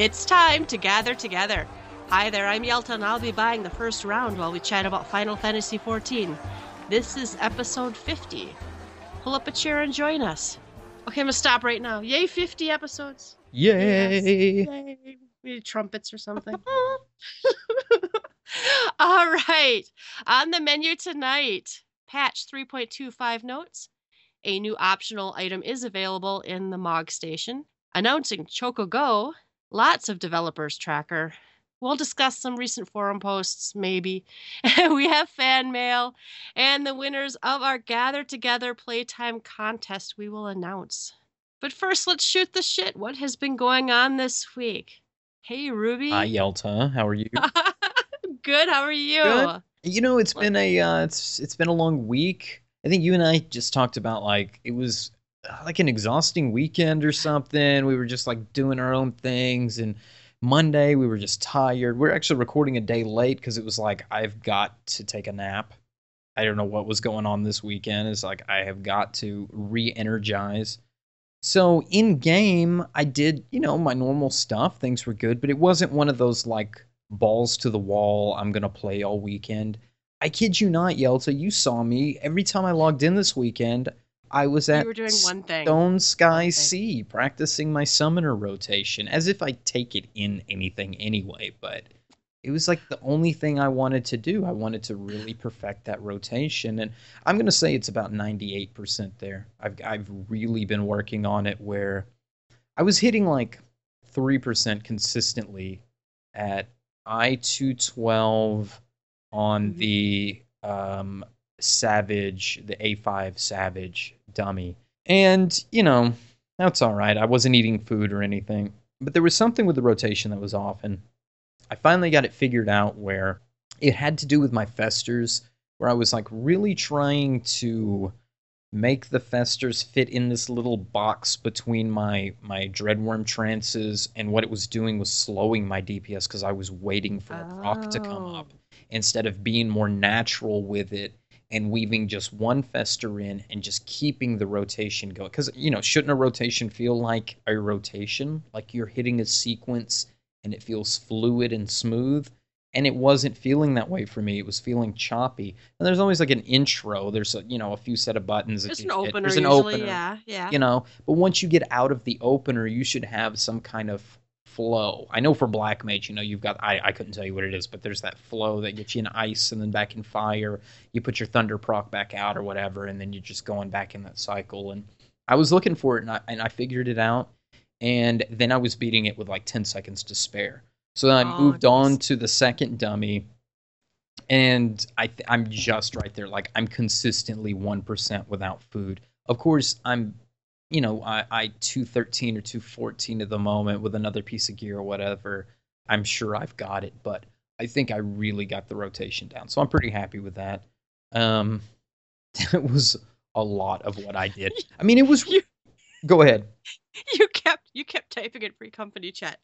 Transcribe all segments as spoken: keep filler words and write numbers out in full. It's time to gather together. Hi there, I'm Yelta, and I'll be buying the first round while we chat about Final Fantasy fourteen. This is episode fifty. Pull up a chair and join us. Okay, I'm gonna stop right now. Yay, fifty episodes. Yay. Yes. Yay. We need trumpets or something. All right. On the menu tonight, patch three point two five notes. A new optional item is available in the Mog Station. Announcing Chocogo. Lots of developers tracker. We'll discuss some recent forum posts, maybe. We have fan mail. And the winners of our Gather Together Playtime contest we will announce. But first, let's shoot the shit. What has been going on this week? Hey, Ruby. Hi, Yelta. How are you? Good. How are you? Good. You know, it's Love been a uh, it's it's been a long week. I think you and I just talked about, like, it was like an exhausting weekend or something. We were just, like, doing our own things, and Monday we were just tired. We're actually recording a day late because it was like, I've got to take a nap. I don't know what was going on this weekend. It's like, I have got to re-energize. So in game, I did, you know, my normal stuff. Things were good, but it wasn't one of those, like, balls to the wall, I'm gonna play all weekend. I kid you not, Yelta. You saw me every time I logged in this weekend. I was at we doing one thing. Stone Sky Sea, practicing my Summoner rotation, as if I take it in anything anyway, but it was like the only thing I wanted to do. I wanted to really perfect that rotation, and I'm going to say it's about ninety-eight percent there. I've, I've really been working on it, where I was hitting like three percent consistently at I two twelve on mm-hmm. the... Um, Savage, the A five Savage dummy. And, you know, that's all right. I wasn't eating food or anything. But there was something with the rotation that was off, and I finally got it figured out, where it had to do with my festers, where I was, like, really trying to make the festers fit in this little box between my, my Dreadworm trances, and what it was doing was slowing my D P S because I was waiting for a proc oh. to come up instead of being more natural with it, and weaving just one fester in and just keeping the rotation going. Because, you know, shouldn't a rotation feel like a rotation? Like you're hitting a sequence and it feels fluid and smooth. And it wasn't feeling that way for me. It was feeling choppy. And there's always like an intro. There's, a, you know, a few set of buttons. There's an opener There's an usually, opener, yeah, yeah. You know, but once you get out of the opener, you should have some kind of flow. I know for Black Mage, you know, you've got, I, I couldn't tell you what it is, but there's that flow that gets you in ice and then back in fire. You put your Thunder proc back out or whatever, and then you're just going back in that cycle. And I was looking for it, and I, and I figured it out, and then I was beating it with like ten seconds to spare. So then I oh, moved nice. on to the second dummy, and I th- I'm just right there. Like, I'm consistently one percent without food. Of course, I'm you know, I, I two thirteen or two fourteen at the moment with another piece of gear or whatever. I'm sure I've got it, but I think I really got the rotation down. So I'm pretty happy with that. Um, it was a lot of what I did. I mean, it was... You, go ahead. You kept you kept typing in free company chat,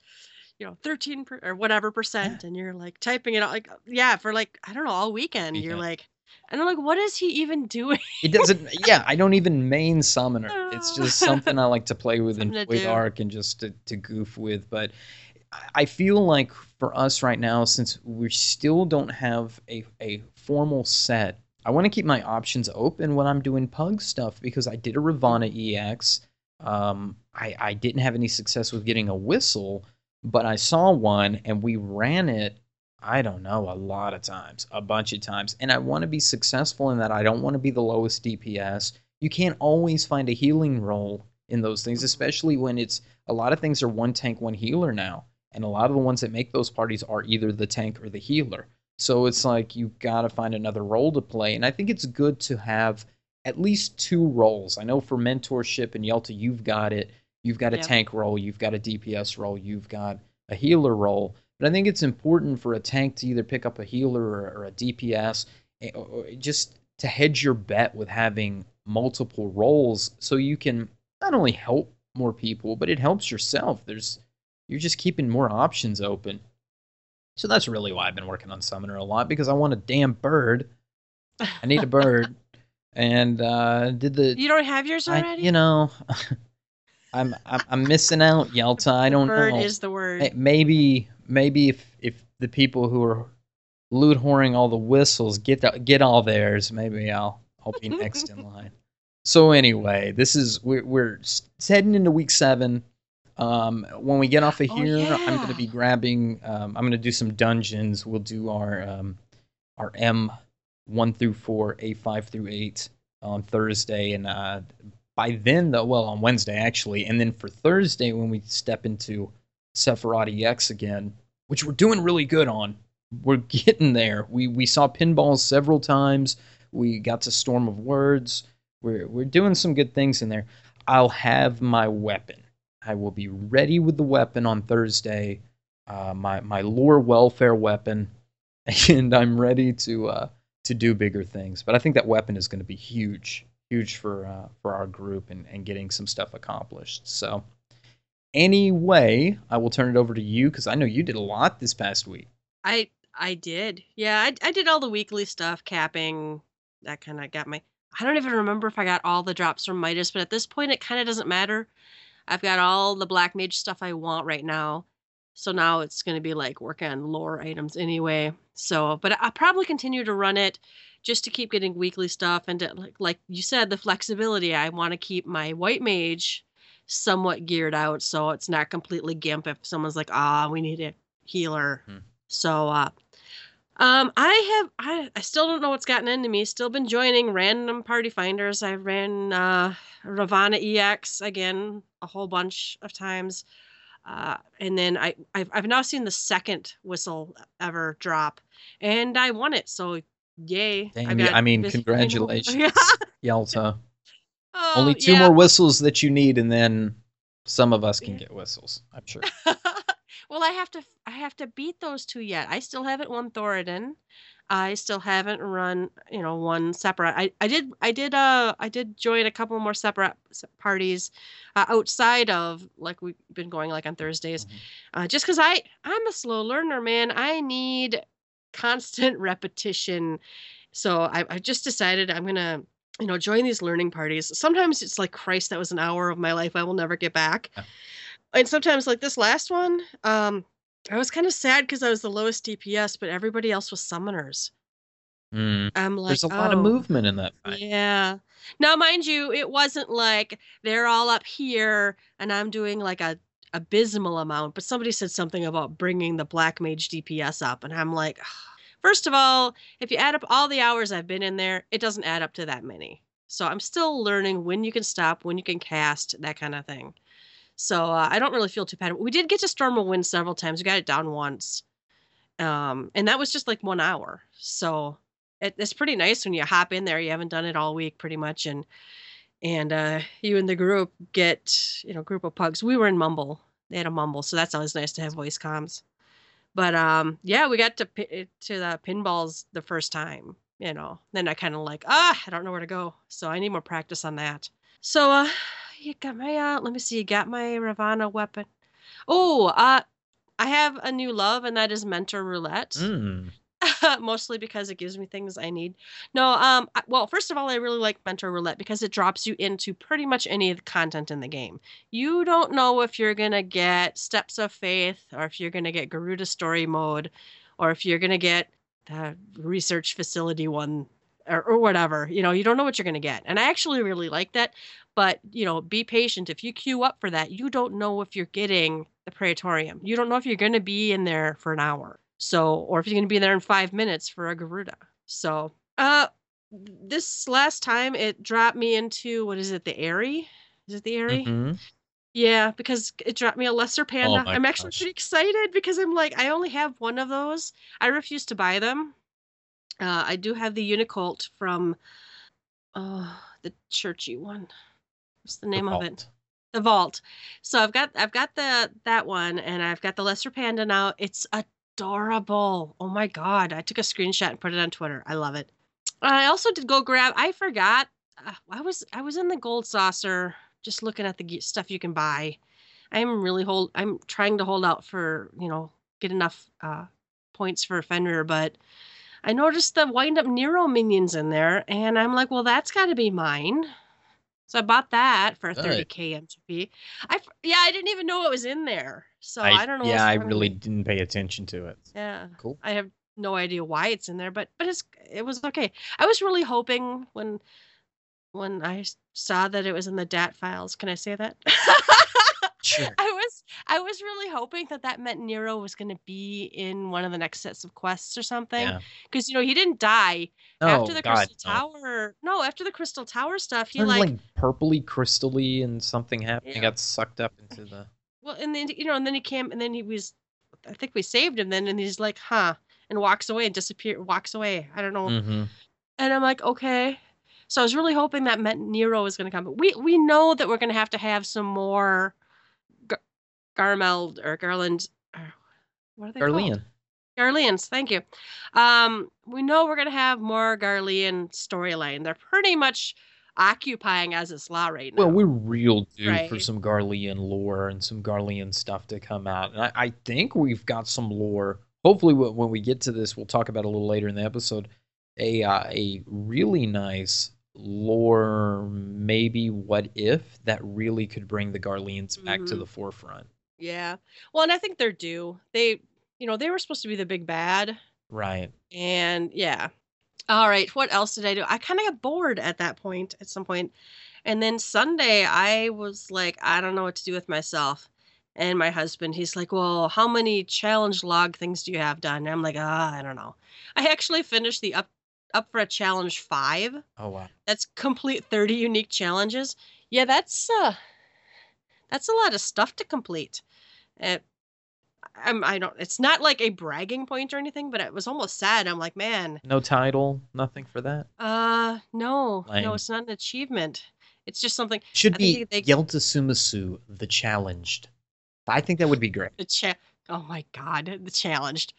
you know, thirteen per, or whatever percent, yeah. and you're like typing it out, like, yeah, for like, I don't know, all weekend. Yeah. You're like... And I'm like, what is he even doing? It doesn't, yeah, I don't even main Summoner. It's just something I like to play with and play do. Arc and just to, to goof with. But I feel like for us right now, since we still don't have a, a formal set, I want to keep my options open when I'm doing Pug stuff, because I did a Ravana E X. Um, I, I didn't have any success with getting a whistle, but I saw one and we ran it. I don't know, a lot of times, a bunch of times. And I want to be successful in that. I don't want to be the lowest D P S. You can't always find a healing role in those things, especially when it's, a lot of things are one tank, one healer now. And a lot of the ones that make those parties are either the tank or the healer. So it's like, you've got to find another role to play. And I think it's good to have at least two roles. I know for mentorship and Yelta, you've got it. You've got a yeah. tank role. You've got a D P S role. You've got a healer role. But I think it's important for a tank to either pick up a healer or, or a D P S, or just to hedge your bet with having multiple roles, so you can not only help more people, but it helps yourself. There's, you're just keeping more options open. So that's really why I've been working on Summoner a lot, because I want a damn bird. I need a bird. And uh, did the... You don't have yours already? I, you know... I'm, I'm I'm missing out, Yelta. I don't Bird know. Bird is the word. Maybe maybe if if the people who are loot whoring all the whistles get the, get all theirs, maybe I'll I'll be next in line. So anyway, this is we're we're heading into week seven. Um, when we get off of here, oh, yeah. I'm going to be grabbing. Um, I'm going to do some dungeons. We'll do our um, our M one through four, A five through eight on Thursday, and uh. By then, though, well, on Wednesday, actually. And then for Thursday, when we step into Sephiroth E X again, which we're doing really good on. We're getting there. We we saw pinballs several times. We got to Storm of Words. We're, we're doing some good things in there. I'll have my weapon. I will be ready with the weapon on Thursday, uh, my, my lore welfare weapon, and I'm ready to uh, to do bigger things. But I think that weapon is going to be huge. Huge for uh, for our group and, and getting some stuff accomplished. So anyway, I will turn it over to you because I know you did a lot this past week. I I did. Yeah, I, I did all the weekly stuff, capping. That kind of got my... I don't even remember if I got all the drops from Midas, but at this point it kind of doesn't matter. I've got all the Black Mage stuff I want right now. So now it's going to be like work on lore items anyway. So, but I'll probably continue to run it. Just to keep getting weekly stuff. And to, like, like you said, the flexibility. I want to keep my white mage somewhat geared out so it's not completely gimp if someone's like, ah, oh, we need a healer. Hmm. So uh, um, I have, I, I still don't know what's gotten into me. Still been joining random party finders. I ran uh, Ravana E X again a whole bunch of times. Uh, and then I, I've, I've now seen the second whistle ever drop. And I won it. So yay. Dang, I mean, congratulations, yeah. Yelta. Oh, only two yeah. more whistles that you need, and then some of us can get whistles, I'm sure. Well, I have to I have to beat those two yet. I still haven't won Thoradin. I still haven't run, you know, one separate. I, I did I did uh I did join a couple more separate parties uh, outside of like we've been going like on Thursdays. Mm-hmm. Uh, just because I I'm a slow learner, man. I need constant repetition. So I, I just decided I'm gonna, you know, join these learning parties. Sometimes it's like, Christ, that was an hour of my life I will never get back. Yeah. And sometimes like this last one, um, I was kind of sad because I was the lowest D P S, but everybody else was summoners. Mm. I'm like, there's a lot oh, of movement in that fight. Yeah. Now, mind you, it wasn't like they're all up here and I'm doing like a abysmal amount, but somebody said something about bringing the Black Mage D P S up, and I'm like, first of all, if you add up all the hours I've been in there, it doesn't add up to that many. So I'm still learning when you can stop, when you can cast, that kind of thing. So uh, I don't really feel too bad. We did get to Storm of Wind several times. We got it down once, um, and that was just like one hour. So it, it's pretty nice when you hop in there. You haven't done it all week, pretty much, and and uh, you and the group get, you know, group of pugs. We were in Mumble. They had a Mumble, so that's always nice to have voice comms. But um, yeah, we got to p to the pinballs the first time, you know. Then I kind of like, ah, I don't know where to go, so I need more practice on that. So uh, you got my uh, let me see, you got my Ravana weapon. Oh, uh, I have a new love, and that is Mentor Roulette. Mm. Mostly because it gives me things I need. No, um, I, well, first of all, I really like Mentor Roulette because it drops you into pretty much any of the content in the game. You don't know if you're going to get Steps of Faith, or if you're going to get Garuda Story Mode, or if you're going to get the Research Facility one, or, or whatever. You know, you don't know what you're going to get. And I actually really like that, but, you know, be patient. If you queue up for that, you don't know if you're getting the Praetorium. You don't know if you're going to be in there for an hour. So, or if you're going to be there in five minutes for a Garuda. So, uh, this last time it dropped me into, what is it? The Aerie? Is it the Aerie? Mm-hmm. Yeah, because it dropped me a Lesser Panda. Oh, I'm actually gosh. pretty excited because I'm like, I only have one of those. I refuse to buy them. Uh, I do have the Unicult from, uh, the churchy one. What's the name the of it? The Vault. So I've got, I've got the, that one, and I've got the Lesser Panda now. It's a adorable. Oh my God. I took a screenshot and put it on Twitter. I love it. I also did go grab, I forgot. Uh, I was, I was in the Gold Saucer just looking at the stuff you can buy. I'm really hold, I'm trying to hold out for, you know, get enough uh, points for Fenrir, but I noticed the wind up Nero minions in there, and I'm like, well, that's gotta be mine. So I bought that for thirty K M G P. I yeah, I didn't even know it was in there. So I, I don't know. Yeah, I really didn't pay attention to it. Yeah, cool. I have no idea why it's in there, but but it's it was okay. I was really hoping when when I saw that it was in the D A T files. Can I say that? Sure. I was I was really hoping that that meant Nero was going to be in one of the next sets of quests or something, because yeah. you know he didn't die no, after the God, Crystal no. Tower. No, after the Crystal Tower stuff, he like, like purpley, crystally, and something happened. Yeah. He got sucked up into the. Well, and then you know, and then he came, and then he was. I think we saved him then, and he's like, "Huh," and walks away and disappears. Walks away. I don't know. Mm-hmm. And I'm like, okay. So I was really hoping that meant Nero was going to come, but we we know that we're going to have to have some more. Garmel or Garland, what are they Garlean. called? Garleans, thank you. Um, we know we're going to have more Garlean storyline. They're pretty much occupying as it's law right now. Well, we're real due right? for some Garlean lore and some Garlean stuff to come out. And I, I think we've got some lore. Hopefully when we get to this, we'll talk about it a little later in the episode, a, uh, a really nice lore, maybe what if, that really could bring the Garleans back mm-hmm. to the forefront. Yeah. Well, and I think they're due. They, you know, they were supposed to be the big bad. Right. And yeah. All right. What else did I do? I kind of got bored at that point, at some point. And then Sunday, I was like, I don't know what to do with myself. And my husband, he's like, well, how many challenge log things do you have done? And I'm like, ah, oh, I don't know. I actually finished the up up for a challenge five. Oh, wow. That's complete thirty unique challenges. Yeah, that's, uh, that's a lot of stuff to complete. It, I'm, I don't, it's not like a bragging point or anything, but it was almost sad. I'm like, man. No title, nothing for that? Uh, no. Lame. No, it's not an achievement. It's just something. Should I be they, Yelta Sumasu, the challenged. I think that would be great. The cha- oh, my God. The challenged.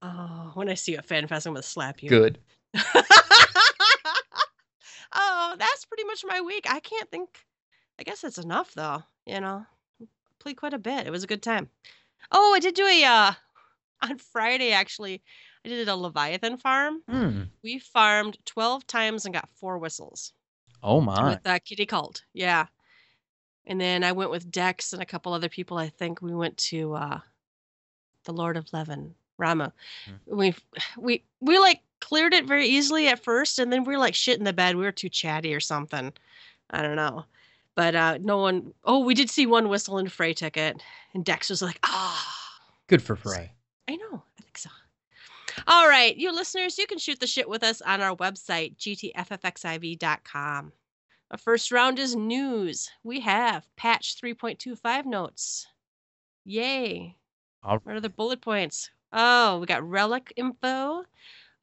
Oh, when I see you at FanFest, I'm going to slap you. Good. Oh, that's pretty much my week. I can't think. I guess it's enough, though. You know, I played quite a bit. It was a good time. Oh, I did do a, uh, on Friday, actually, I did a Leviathan farm. Mm. We farmed twelve times and got four whistles. Oh, my. With uh, Kitty Cult. Yeah. And then I went with Dex and a couple other people. I think we went to uh, the Lord of Leven, Rama. Mm. We, we, we, like, cleared it very easily at first, and then we were, like, shit in the bed. We were too chatty or something. I don't know. But uh, no one... Oh, we did see one whistle in Frey ticket. And Dex was like, ah. Oh. Good for Frey. I know. I think so. All right. You listeners, you can shoot the shit with us on our website, g t f f x i v dot com. Our first round is news. We have patch three point two five notes. Yay. All right. What are the bullet points? Oh, we got relic info.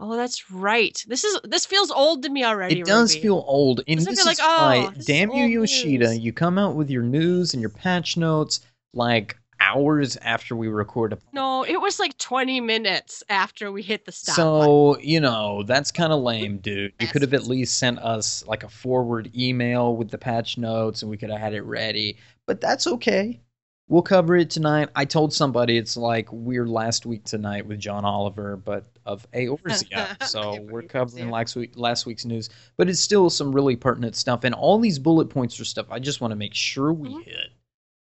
Oh, that's right. This is this feels old to me already. It does Ruby. feel old, and this is like, oh, this damn is you, Yoshida! News. You come out with your news and your patch notes like hours after we record. A- no, it was like twenty minutes after we hit the stop. So button. You know that's kind of lame, dude. You could have at least sent us like a forward email with the patch notes, and we could have had it ready. But that's okay. We'll cover it tonight. I told somebody it's like we're last week tonight with John Oliver, but of Eorzea. So we're covering last, week, last week's news. But it's still some really pertinent stuff. And all these bullet points are stuff I just want to make sure we mm-hmm. hit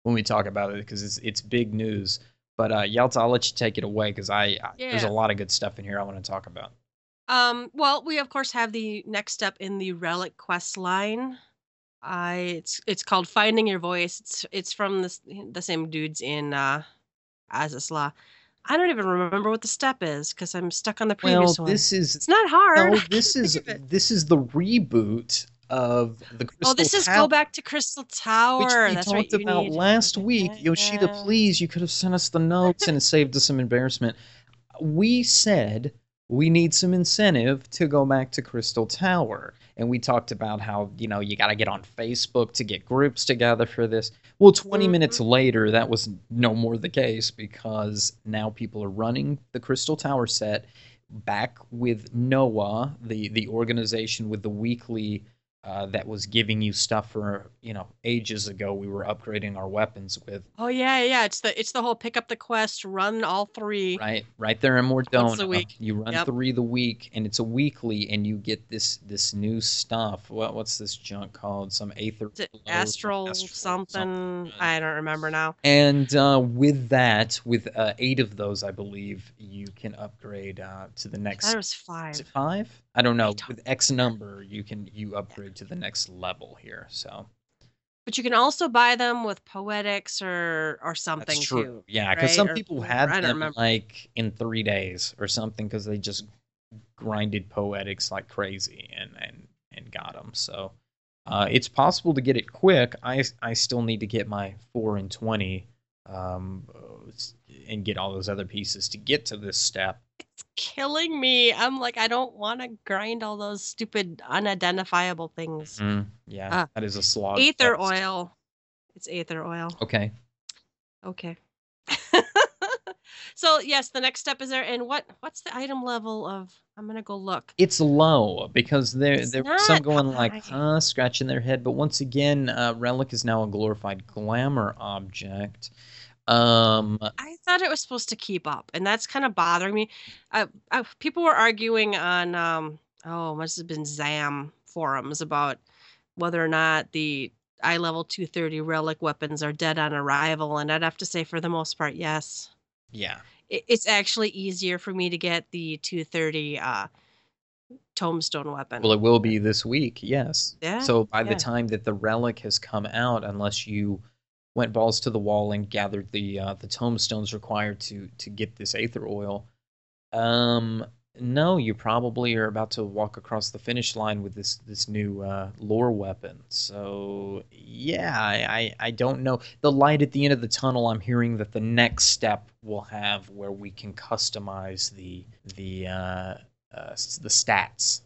when we talk about it because it's it's big news. But uh, Yelta, I'll let you take it away because I, I yeah. there's a lot of good stuff in here I want to talk about. Um, well, we, of course, have the next step in the Relic quest line. I it's it's called Finding Your Voice. It's it's from the the same dudes in uh, Azazla. I don't even remember what the step is because I'm stuck on the previous well, one. This is it's not hard. No, this is this is the reboot of the Crystal. Oh, this is Tower, go back to Crystal Tower. Which we That's talked about need. last week. Yeah. Yoshida, please, you could have sent us the notes and it saved us some embarrassment. We said we need some incentive to go back to Crystal Tower. And we talked about how, you know, you got to get on Facebook to get groups together for this. Well, twenty mm-hmm. minutes later, that was no more the case because now people are running the Crystal Tower set back with NOAA, the, the organization with the weekly uh, that was giving you stuff for, you know, ages ago we were upgrading our weapons with. Oh, yeah, yeah. It's the it's the whole pick up the quest, run all three. Right, right there in Mor Dhona. You run yep. three the week, and it's a weekly, and you get this this new stuff. What What's this junk called? Some aether. Astral, astral something. something. I don't remember now. And uh, with that, with uh, eight of those, I believe, you can upgrade uh, to the next. I thought it was five. Is it five? I don't know. I don't with X number, you can you upgrade to the next level here. So, but you can also buy them with Poetics or or something. That's true. Too, yeah, because right? some or, people had them remember. like in three days or something because they just grinded Poetics like crazy and and and got them. So, uh, it's possible to get it quick. I I still need to get my four and twenty. Um, and get all those other pieces to get to this step. It's killing me. I'm like, I don't want to grind all those stupid unidentifiable things. Mm-hmm. Yeah, uh, that is a slog. Aether text. oil. It's aether oil. Okay. Okay. So, yes, the next step is there. And what what's the item level of... I'm going to go look. It's low because there were some going high. like, huh, scratching their head. But once again, uh, Relic is now a glorified glamour object. Um, I thought it was supposed to keep up, and that's kind of bothering me. Uh, uh, people were arguing on, um, oh, must have been Zam forums about whether or not the eye level two thirty Relic weapons are dead on arrival. And I'd have to say for the most part, yes. Yeah. It's actually easier for me to get the two thirty uh, tombstone weapon. Well, it will be this week, yes. Yeah. So by yeah. the time that the relic has come out, unless you went balls to the wall and gathered the uh, the tombstones required to to get this aether oil, um, no, you probably are about to walk across the finish line with this this new uh, lore weapon. So yeah, I I don't know. The light at the end of the tunnel. I'm hearing that the next step we'll have where we can customize the the uh, uh, the stats.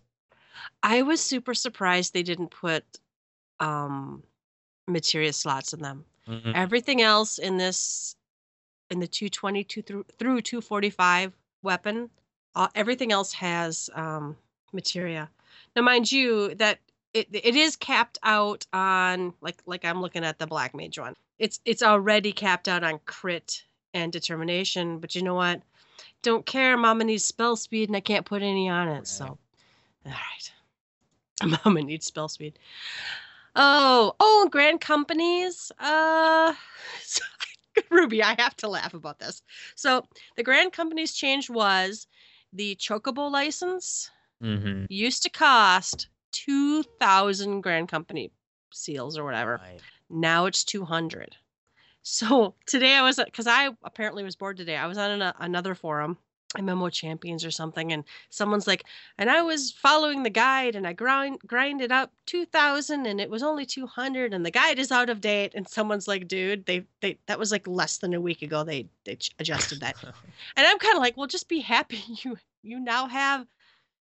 I was super surprised they didn't put um, materia slots in them. Mm-hmm. Everything else in this in the two twenty through through two forty-five weapon. Uh, everything else has um, materia. Now, mind you, that it it is capped out on like like I'm looking at the Black Mage one. It's it's already capped out on crit and determination. But you know what? Don't care. Mama needs spell speed, and I can't put any on it. Right. So, all right. Mama needs spell speed. Oh oh, Grand Companies. Uh. Ruby, I have to laugh about this. So the Grand Companies change was. The Chocobo license mm-hmm. used to cost two thousand Grand Company seals or whatever. Right. Now it's two hundred. So today I was, because I apparently was bored today. I was on an, another forum, M M O Champions or something, and someone's like, and I was following the guide and I grind, grinded up two thousand and it was only two hundred and the guide is out of date. And someone's like, dude, they, they that was like less than a week ago. They, they adjusted that. And I'm kind of like, well, just be happy. You, you now have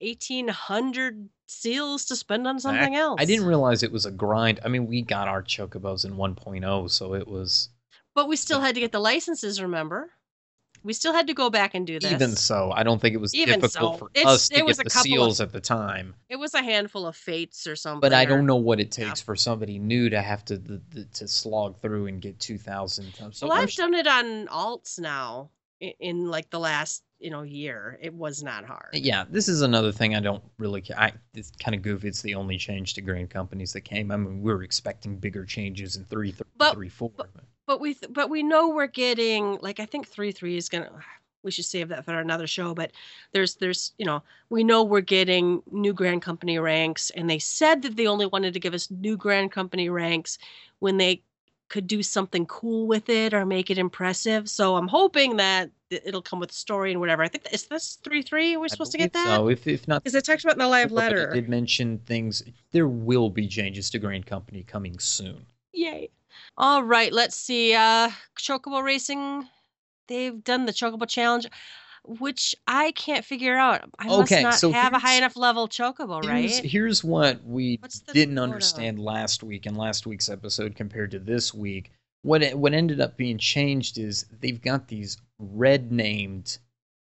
eighteen hundred seals to spend on something I, else. I didn't realize it was a grind. I mean, we got our Chocobos in one point oh, so it was. But we still had to get the licenses, remember? We still had to go back and do this. Even so, I don't think it was Even difficult so. for it's, us to get the seals of, at the time. It was a handful of fates or something. But I don't know what it takes yeah. for somebody new to have to the, the, to slog through and get two thousand. So well, I've done it on alts now in, in like the last you know year. It was not hard. Yeah, this is another thing I don't really care. I, it's kind of goofy. It's the only change to Grand Companies that came. I mean, we were expecting bigger changes in three three, three four. But we th- but we know we're getting, like, I think three three is going to, we should save that for another show, but there's, there's you know, we know we're getting new Grand Company ranks, and they said that they only wanted to give us new Grand Company ranks when they could do something cool with it or make it impressive. So I'm hoping that it'll come with a story and whatever. I think, is this three three we're supposed to get that? So, if, if not. Because it talked about in the live letter. I did mention things, there will be changes to Grand Company coming soon. Yay. All right, let's see. Uh, Chocobo Racing, they've done the Chocobo Challenge, which I can't figure out. I okay, must not so have a high enough level Chocobo, right? Here's, here's what we didn't understand of? last week in last week's episode compared to this week. What it, what ended up being changed is they've got these red-named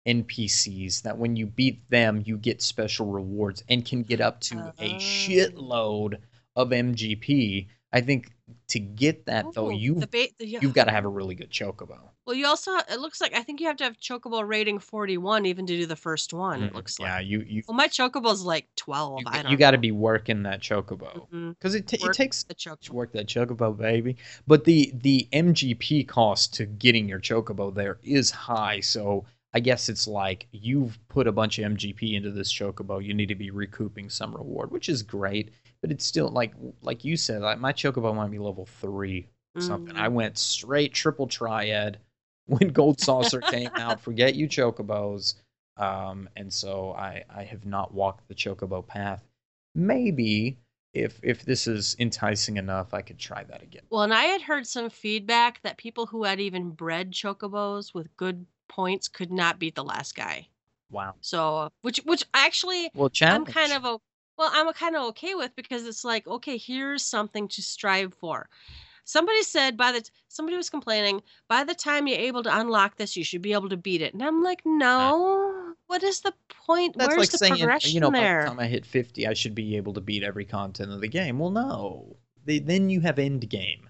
N P Cs that when you beat them, you get special rewards and can get up to uh-huh. a shitload of M G P. I think to get that, oh, though, you've, the the, yeah. you've got to have a really good Chocobo. Well, you also, it looks like, I think you have to have Chocobo rating forty-one even to do the first one, mm-hmm. it looks yeah, like. Yeah, you, you... Well, my Chocobo's like twelve, you, I don't You got to be working that Chocobo. Because mm-hmm. it, t- it takes the Chocobo. To work that Chocobo, baby. But the, the M G P cost to getting your Chocobo there is high, so I guess it's like you've put a bunch of M G P into this Chocobo. You need to be recouping some reward, which is great. But it's still, like like you said, like my Chocobo might be level three or something. Mm. I went straight triple triad when Gold Saucer came out. Forget you Chocobos. Um, and so I, I have not walked the Chocobo path. Maybe if if this is enticing enough, I could try that again. Well, and I had heard some feedback that people who had even bred Chocobos with good points could not beat the last guy. Wow. So, which, which actually, well, I'm kind of a... Well, I'm kind of okay with, because it's like, okay, here's something to strive for. Somebody said by the t- somebody was complaining, by the time you're able to unlock this, you should be able to beat it. And I'm like, no. What is the point? That's Where's like the saying, progression you know, there? By the time I hit fifty, I should be able to beat every content of the game. Well, no. They, then you have end game.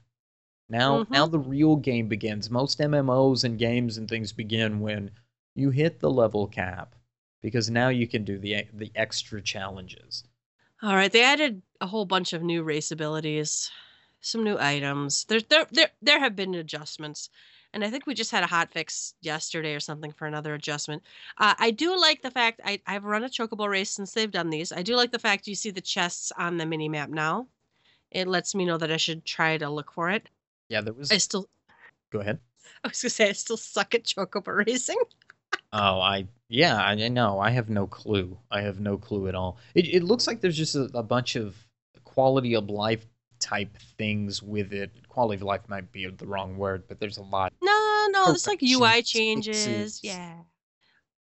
Now, mm-hmm. now the real game begins. Most M M Os and games and things begin when you hit the level cap, because now you can do the the extra challenges. All right, they added a whole bunch of new race abilities, some new items. There, there, there, there have been adjustments, and I think we just had a hotfix yesterday or something for another adjustment. Uh, I do like the fact I, I've run a Chocobo race since they've done these. I do like the fact you see the chests on the mini map now. It lets me know that I should try to look for it. Yeah, there was. I still. Go ahead. I was gonna say I still suck at Chocobo racing. Oh, I, yeah, I know. I have no clue. I have no clue at all. It it looks like there's just a, a bunch of quality of life type things with it. Quality of life might be the wrong word, but there's a lot. No, no, there's like U I changes. Fixes. Yeah.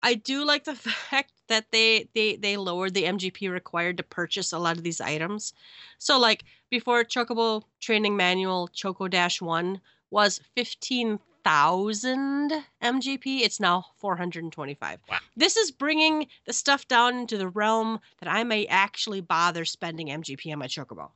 I do like the fact that they, they, they lowered the M G P required to purchase a lot of these items. So like before, Chocobo Training Manual Choco one was fifteen thousand M G P, it's now four hundred twenty-five. Wow. This is bringing the stuff down into the realm that I may actually bother spending M G P on my Chocobo.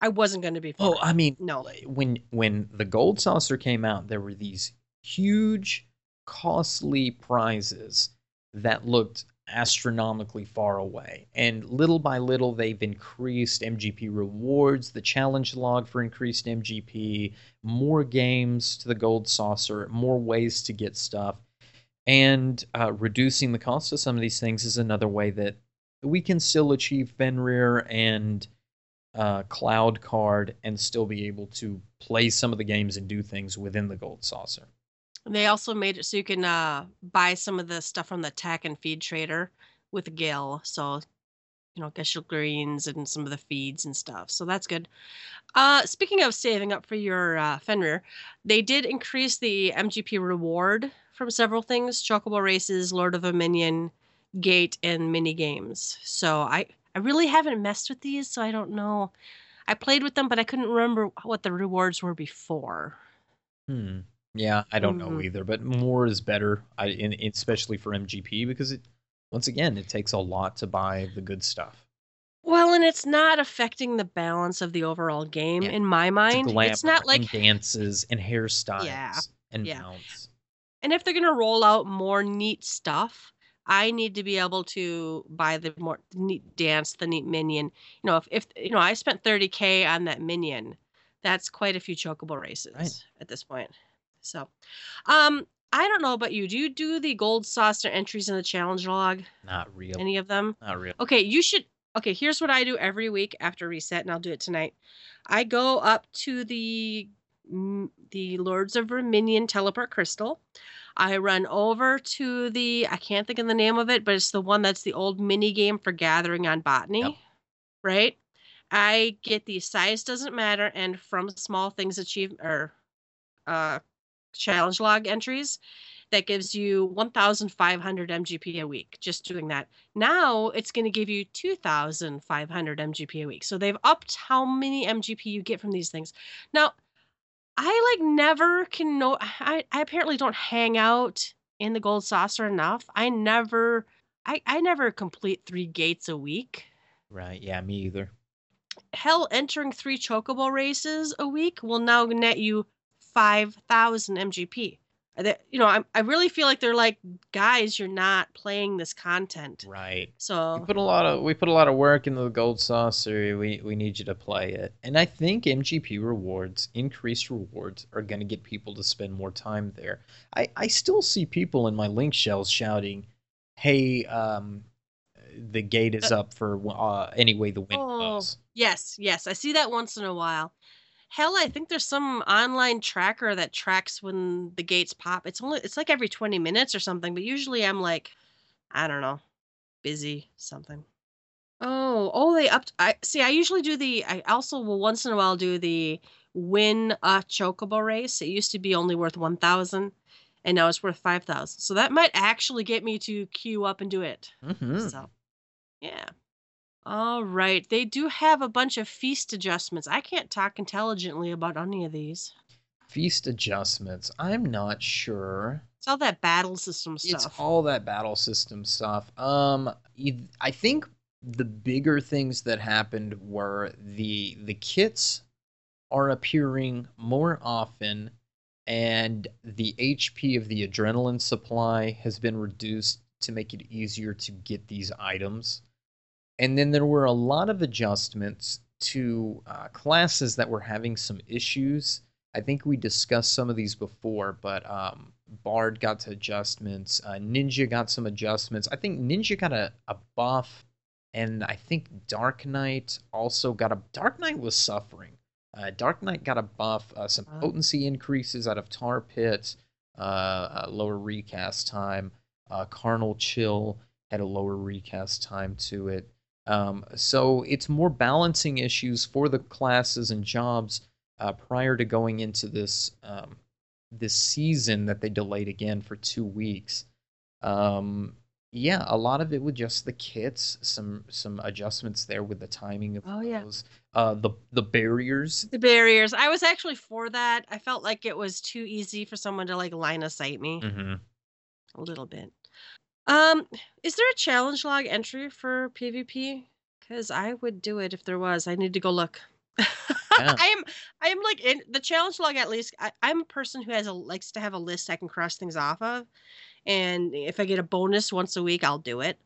I wasn't going to be. Oh, I mean, no. When when the Gold Saucer came out, there were these huge, costly prizes that looked astronomically far away. And little by little, they've increased M G P rewards, the challenge log for increased M G P, more games to the Gold Saucer, more ways to get stuff. And uh, reducing the cost of some of these things is another way that we can still achieve Fenrir and uh, Cloud Card and still be able to play some of the games and do things within the Gold Saucer. They also made it so you can uh, buy some of the stuff from the Tack and Feed Trader with Gil. So, you know, get your greens and some of the feeds and stuff. So that's good. Uh, speaking of saving up for your uh, Fenrir, they did increase the M G P reward from several things. Chocobo races, Lord of Verminion, Gate, and mini games. So I, I really haven't messed with these, so I don't know. I played with them, but I couldn't remember what the rewards were before. Hmm. Yeah, I don't mm-hmm. know either, but more is better, I, in, especially for M G P, because it, once again, it takes a lot to buy the good stuff. Well, and it's not affecting the balance of the overall game, yeah. in my mind. It's, glamour, it's not like and dances and hairstyles yeah, and yeah. mounts. And if they're going to roll out more neat stuff, I need to be able to buy the more neat dance, the neat minion. You know, if, if you know, I spent thirty K on that minion. That's quite a few Chocobo races right. at this point. So, um, I don't know about you. Do you do the Gold Saucer entries in the challenge log? Not real. Any of them? Not real. Okay, you should. Okay, here's what I do every week after reset, and I'll do it tonight. I go up to the the Lords of Verminion Teleport Crystal. I run over to the, I can't think of the name of it, but it's the one that's the old mini game for gathering on Botany, yep. right? I get the size doesn't matter and from small things achieve or uh. challenge log entries that gives you fifteen hundred M G P a week just doing that. Now it's going to give you twenty-five hundred M G P a week. So they've upped how many M G P you get from these things. Now, I like never can know. I, I apparently don't hang out in the Gold Saucer enough. I never I, I never complete three gates a week. Right. Yeah, me either. hell, entering three chocobo races a week will now net you five thousand M G P. That, you know, I I really feel like they're like, guys, you're not playing this content. Right. So we put a lot of we put a lot of work into the Gold Saucer. We we need you to play it. And I think M G P rewards, increased rewards, are going to get people to spend more time there. I I still see people in my link shells shouting, "Hey, um, the gate is uh, up for uh, anyway the wind oh, blows." Yes, yes, I see that once in a while. Hell, I think there's some online tracker that tracks when the gates pop. It's only it's like every twenty minutes or something, but usually I'm like, I don't know, busy something. Oh, oh, they upped. I see. I usually do the. I also will once in a while do the win a chocobo race. It used to be only worth one thousand, and now it's worth five thousand. So that might actually get me to queue up and do it. Mm-hmm. So, yeah. All right, they do have a bunch of feast adjustments. I can't talk intelligently about any of these. Feast adjustments, I'm not sure. It's all that battle system stuff. It's all that battle system stuff. Um, I think the bigger things that happened were the the kits are appearing more often, and the H P of the adrenaline supply has been reduced to make it easier to get these items. And then there were a lot of adjustments to uh, classes that were having some issues. I think we discussed some of these before, but um, Bard got to adjustments. Uh, Ninja got some adjustments. I think Ninja got a, a buff, and I think Dark Knight also got a... Dark Knight was suffering. Uh, Dark Knight got a buff, uh, some potency increases out of Tar Pit, uh, uh, lower recast time. Uh, Carnal Chill had a lower recast time to it. Um, so it's more balancing issues for the classes and jobs uh, prior to going into this um, this season that they delayed again for two weeks. Um, yeah, a lot of it with just the kits, some some adjustments there with the timing of oh, those. Yeah. Uh, the the barriers. The barriers. I was actually for that. I felt like it was too easy for someone to like line of sight me mm-hmm. a little bit. Um, is there a challenge log entry for PvP? Because I would do it if there was. I need to go look. Yeah. I am, I am like in the challenge log. At least I, I'm a person who has a likes to have a list I can cross things off of, and if I get a bonus once a week, I'll do it.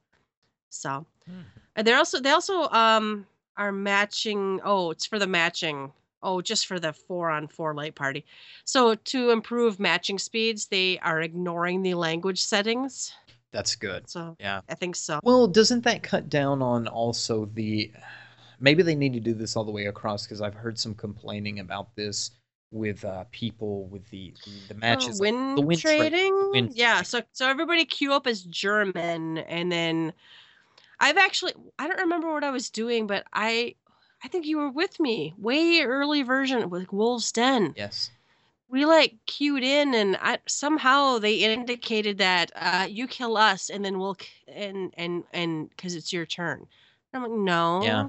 So, mm. and they're also they also um are matching. Oh, it's for the matching. Oh, just for the four on four light party. So to improve matching speeds, they are ignoring the language settings. That's good. So, yeah, I think so. Well, doesn't that cut down on also the... Maybe they need to do this all the way across, because I've heard some complaining about this with uh, people with the the, the matches. Oh, wind like, the wind trading? Tra- the wind yeah, trading. so so everybody queue up as German, and then... I've actually... I don't remember what I was doing, but I I think you were with me. Way early version with Wolf's Den. Yes. We like queued in, and I, somehow they indicated that uh, you kill us, and then we'll and and and because it's your turn. And I'm like, no, yeah.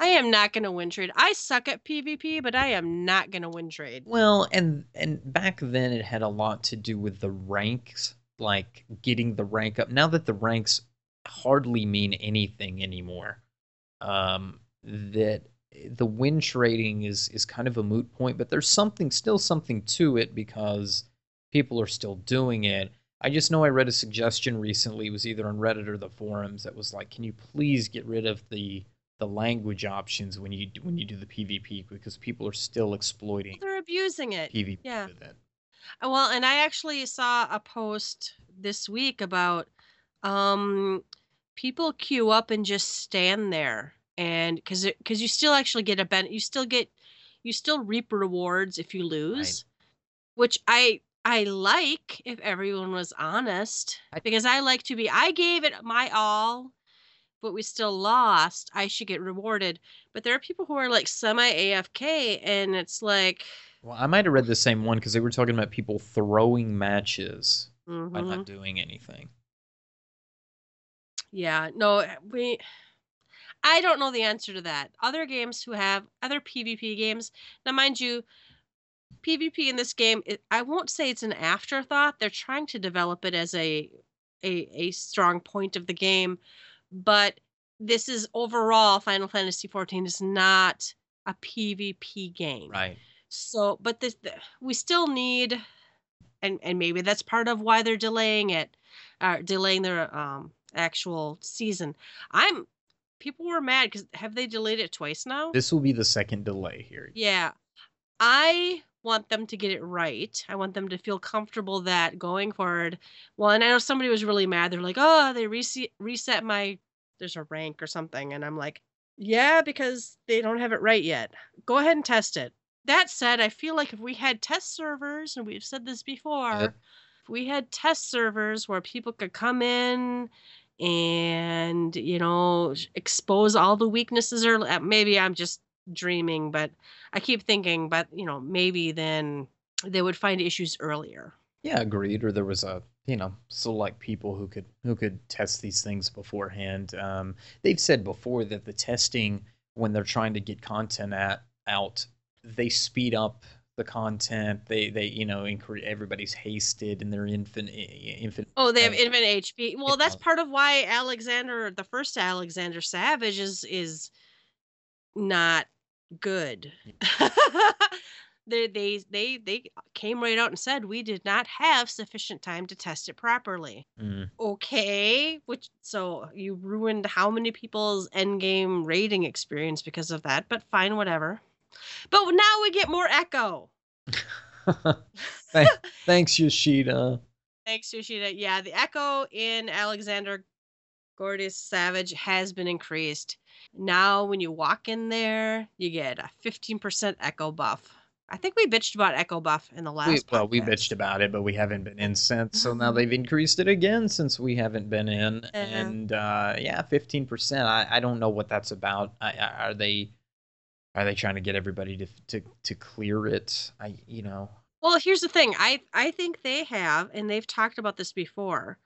I am not going to win trade. I suck at PvP, but I am not going to win trade. Well, and and back then it had a lot to do with the ranks, like getting the rank up. Now that the ranks hardly mean anything anymore, um, that. The win trading is is kind of a moot point, but there's something still something to it because people are still doing it. I just know I read a suggestion recently. It was either on Reddit or the forums that was like, can you please get rid of the the language options when you when you do the PvP, because people are still exploiting. They're abusing it. PvP yeah. With it. Well, and I actually saw a post this week about um, people queue up and just stand there. And because because you still actually get a ben, you still get you still reap rewards if you lose, right. Which I I like if everyone was honest, I, because I like to be. I gave it my all, but we still lost. I should get rewarded. But there are people who are like semi A F K, and it's like. Well, I might have read the same one because they were talking about people throwing matches mm-hmm. by not doing anything. Yeah. No. We. I don't know the answer to that. Other games who have other PvP games. Now, mind you, PvP in this game, it, I won't say it's an afterthought. They're trying to develop it as a, a a strong point of the game. But this is overall Final Fantasy fourteen is not a PvP game. Right. So, but this, we still need, and, and maybe that's part of why they're delaying it, uh, delaying their um, actual season. I'm, people were mad because have they delayed it twice now? This will be the second delay here. Yeah. I want them to get it right. I want them to feel comfortable that going forward. Well, and I know somebody was really mad. They're like, oh, they reset reset my, there's a rank or something. And I'm like, yeah, because they don't have it right yet. Go ahead and test it. That said, I feel like if we had test servers, and we've said this before, yep. if we had test servers where people could come in and, you know, expose all the weaknesses, or maybe I'm just dreaming, but I keep thinking, but, you know, maybe then they would find issues earlier. Yeah, agreed. Or there was a, you know, select people who could who could test these things beforehand. Um, they've said before that the testing, when they're trying to get content at, out, they speed up the content. They, they you know, incre- everybody's hasted and they're infinite. Infin- oh, they have uh, infinite H P. Well, that's part of why Alexander, the first Alexander Savage is is not good. Yeah. They, they they they came right out and said we did not have sufficient time to test it properly. Mm. Okay, which so you ruined how many people's endgame rating experience because of that, but fine, whatever. But now we get more Echo. thanks, thanks, Yoshida. Thanks, Yoshida. Yeah, the Echo in Alexander Gordius Savage has been increased. Now when you walk in there, you get a fifteen percent Echo buff. I think we bitched about Echo Buff in the last we, Well, we bitched about it, but we haven't been in since. So now they've increased it again since we haven't been in. Uh-huh. And, uh, yeah, fifteen percent. I, I don't know what that's about. I, I, are they are they trying to get everybody to, to, to clear it? I You know. Well, here's the thing. I, I think they have, and they've talked about this before,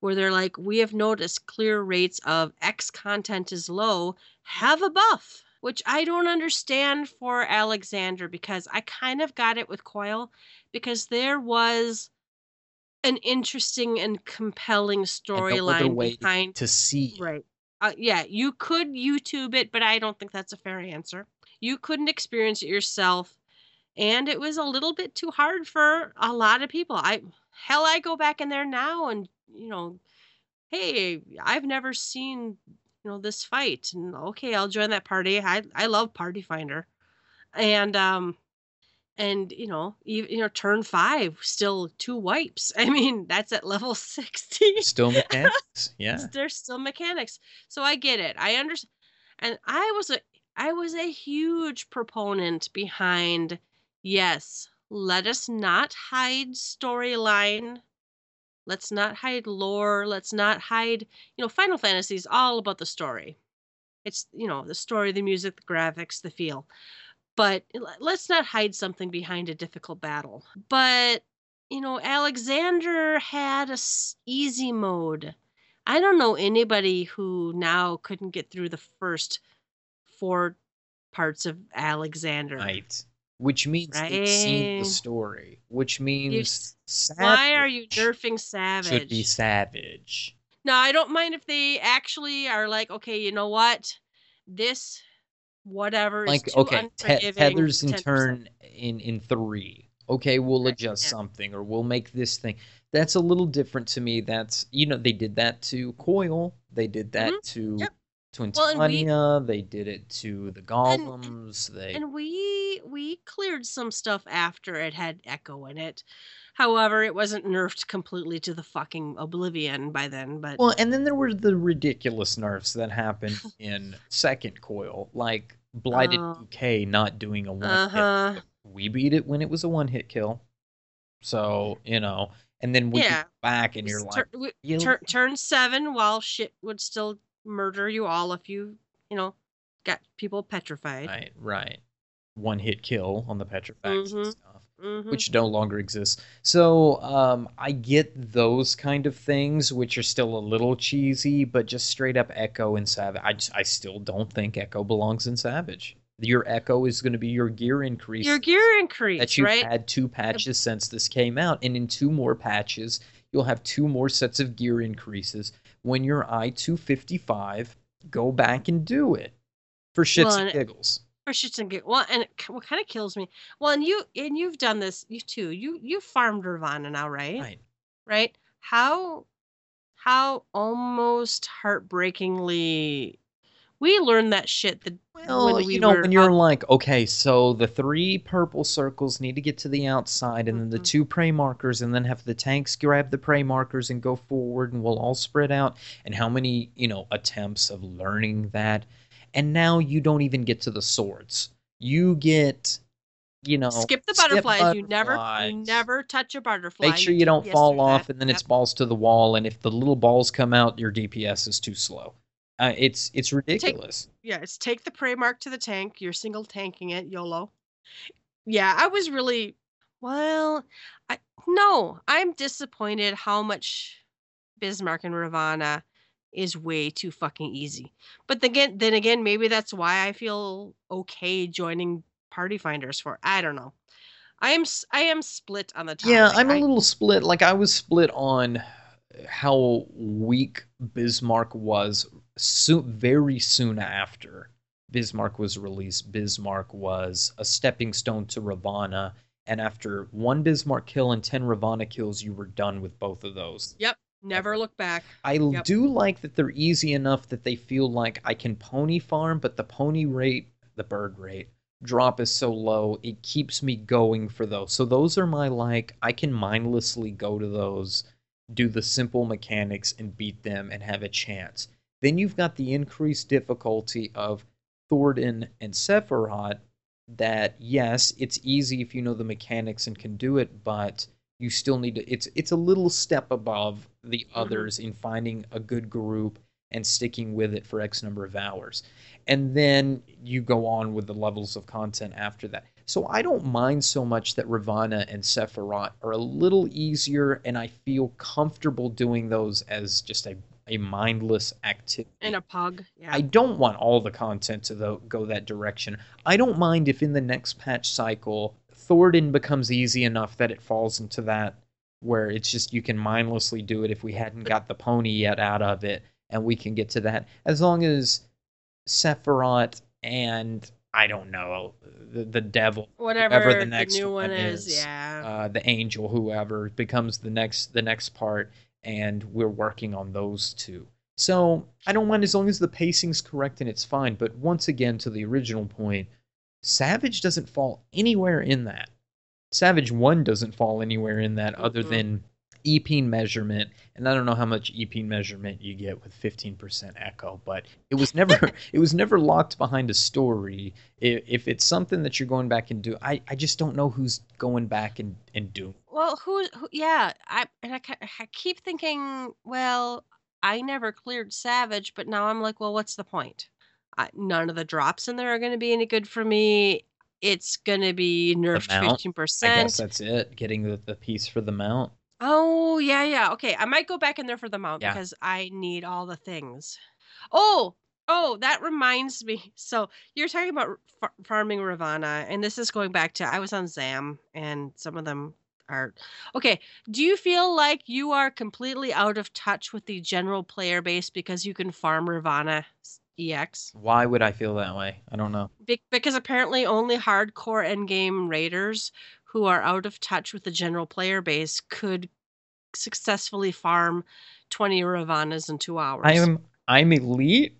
where they're like, we have noticed clear rates of X content is low. Have a buff. Which I don't understand for Alexander, because I kind of got it with Coil, because there was an interesting and compelling storyline behind to see. Right. Uh, yeah, you could YouTube it, but I don't think that's a fair answer. You couldn't experience it yourself, and it was a little bit too hard for a lot of people. I hell, I go back in there now and, you know, hey, I've never seen, you know, this fight, and okay, I'll join that party. I, I love Party Finder, and um, and you know, you, you know, turn five, still two wipes. I mean, that's at level sixty. Still mechanics, yeah. There's still mechanics, so I get it. I understand, and I was a I was a huge proponent behind. Yes, let us not hide storyline. Let's not hide lore. Let's not hide, you know, Final Fantasy is all about the story. It's, you know, the story, the music, the graphics, the feel. But let's not hide something behind a difficult battle. But, you know, Alexander had a easy mode. I don't know anybody who now couldn't get through the first four parts of Alexander. Right. Which means right. they've seen the story. Which means Savage. Why are you nerfing Savage? Should be Savage. No, I don't mind if they actually are like, okay, you know what? This, whatever, like, is too okay, unforgiving. Te- tethers in ten percent. Turn in, in three. Okay, we'll right. adjust yeah. something, or we'll make this thing. That's a little different to me. That's, you know, they did that to Coil. They did that mm-hmm. to... Yep. To Antonia, well, we, they did it to the golems. And, they... and we we cleared some stuff after it had Echo in it. However, it wasn't nerfed completely to the fucking oblivion by then. But well, and then there were the ridiculous nerfs that happened in Second Coil, like Blighted uh, Decay not doing a one-hit uh-huh. kill. We beat it when it was a one-hit kill. So, you know, and then we yeah. get back and you're like... Tur- you know? tur- turn seven while shit would still... murder you all if you, you know, got people petrified. Right, right. One hit kill on the petrifacts mm-hmm. and stuff, mm-hmm. which no longer exists. So um, I get those kind of things, which are still a little cheesy, but just straight up Echo and Savage. I, just, I still don't think Echo belongs in Savage. Your Echo is going to be your gear increase. Your gear increase, that you've right? had two patches since this came out, and in two more patches, you'll have two more sets of gear increases. When you're I two fifty-five, go back and do it for shits well, and, and giggles. For shits and giggles. Well, and it, what kind of kills me? Well, and you and you've done this. You too. You you farmed Ravana now, right? Right. Right. How how almost heartbreakingly. We learned that shit. The, well, when we you know, were, when you're um, like, okay, so the three purple circles need to get to the outside, and mm-hmm. then the two prey markers, and then have the tanks grab the prey markers and go forward, and we'll all spread out. And how many, you know, attempts of learning that? And now you don't even get to the swords. You get, you know, skip the butterflies. Skip butterflies. You never, you never touch a butterfly. Make sure you don't yes, fall off, that. and then yep. it's balls to the wall. And if the little balls come out, your D P S is too slow. Uh, it's it's ridiculous. Take, yeah, it's take the prey mark to the tank. You're single tanking it, YOLO. Yeah, I was really well. I no, I'm disappointed how much Bismarck and Ravana is way too fucking easy. But then again, then again, maybe that's why I feel okay joining Party Finders for. I don't know. I am I am split on the topic. Yeah, I'm a little I, split. Like I was split on how weak Bismarck was. So, very soon after Bismarck was released, Bismarck was a stepping stone to Ravana, and after one Bismarck kill and ten Ravana kills, you were done with both of those. Yep, never look back. I yep. do like that they're easy enough that they feel like I can pony farm, but the pony rate, the bird rate, drop is so low, it keeps me going for those. So those are my, like, I can mindlessly go to those, do the simple mechanics, and beat them and have a chance. Then you've got the increased difficulty of Thornton and Sephiroth that, yes, it's easy if you know the mechanics and can do it, but you still need to... It's it's a little step above the others in finding a good group and sticking with it for X number of hours. And then you go on with the levels of content after that. So I don't mind so much that Ravana and Sephiroth are a little easier, and I feel comfortable doing those as just a... a mindless activity. And a pug. Yeah. I don't want all the content to though, go that direction. I don't mind if in the next patch cycle, Thornton becomes easy enough that it falls into that, where it's just you can mindlessly do it if we hadn't got the pony yet out of it, and we can get to that. As long as Sephiroth and, I don't know, the, the devil, whatever, whatever the next the new one, one is, is yeah. uh, the angel, whoever, becomes the next the next part. And we're working on those two. So I don't mind as long as the pacing's correct and it's fine. But once again, to the original point, Savage doesn't fall anywhere in that. Savage one doesn't fall anywhere in that mm-hmm. other than E P measurement. And I don't know how much E P measurement you get with fifteen percent echo, but it was never it was never locked behind a story. If, if it's something that you're going back and do, I, I just don't know who's going back and, and doing. Well, who, who yeah, I and I, I keep thinking, well, I never cleared Savage, but now I'm like, well, what's the point? I, none of the drops in there are going to be any good for me. It's going to be nerfed fifteen percent. I guess that's it, getting the, the piece for the mount. Oh, yeah, yeah. Okay, I might go back in there for the mount yeah. because I need all the things. Oh, oh, that reminds me. So you're talking about far farming Ravana, and this is going back to, I was on Zam, and some of them are... Okay, do you feel like you are completely out of touch with the general player base because you can farm Ravana E X? Why would I feel that way? I don't know. Be because apparently only hardcore endgame raiders who are out of touch with the general player base could successfully farm twenty Ravanas in two hours. I am I'm elite.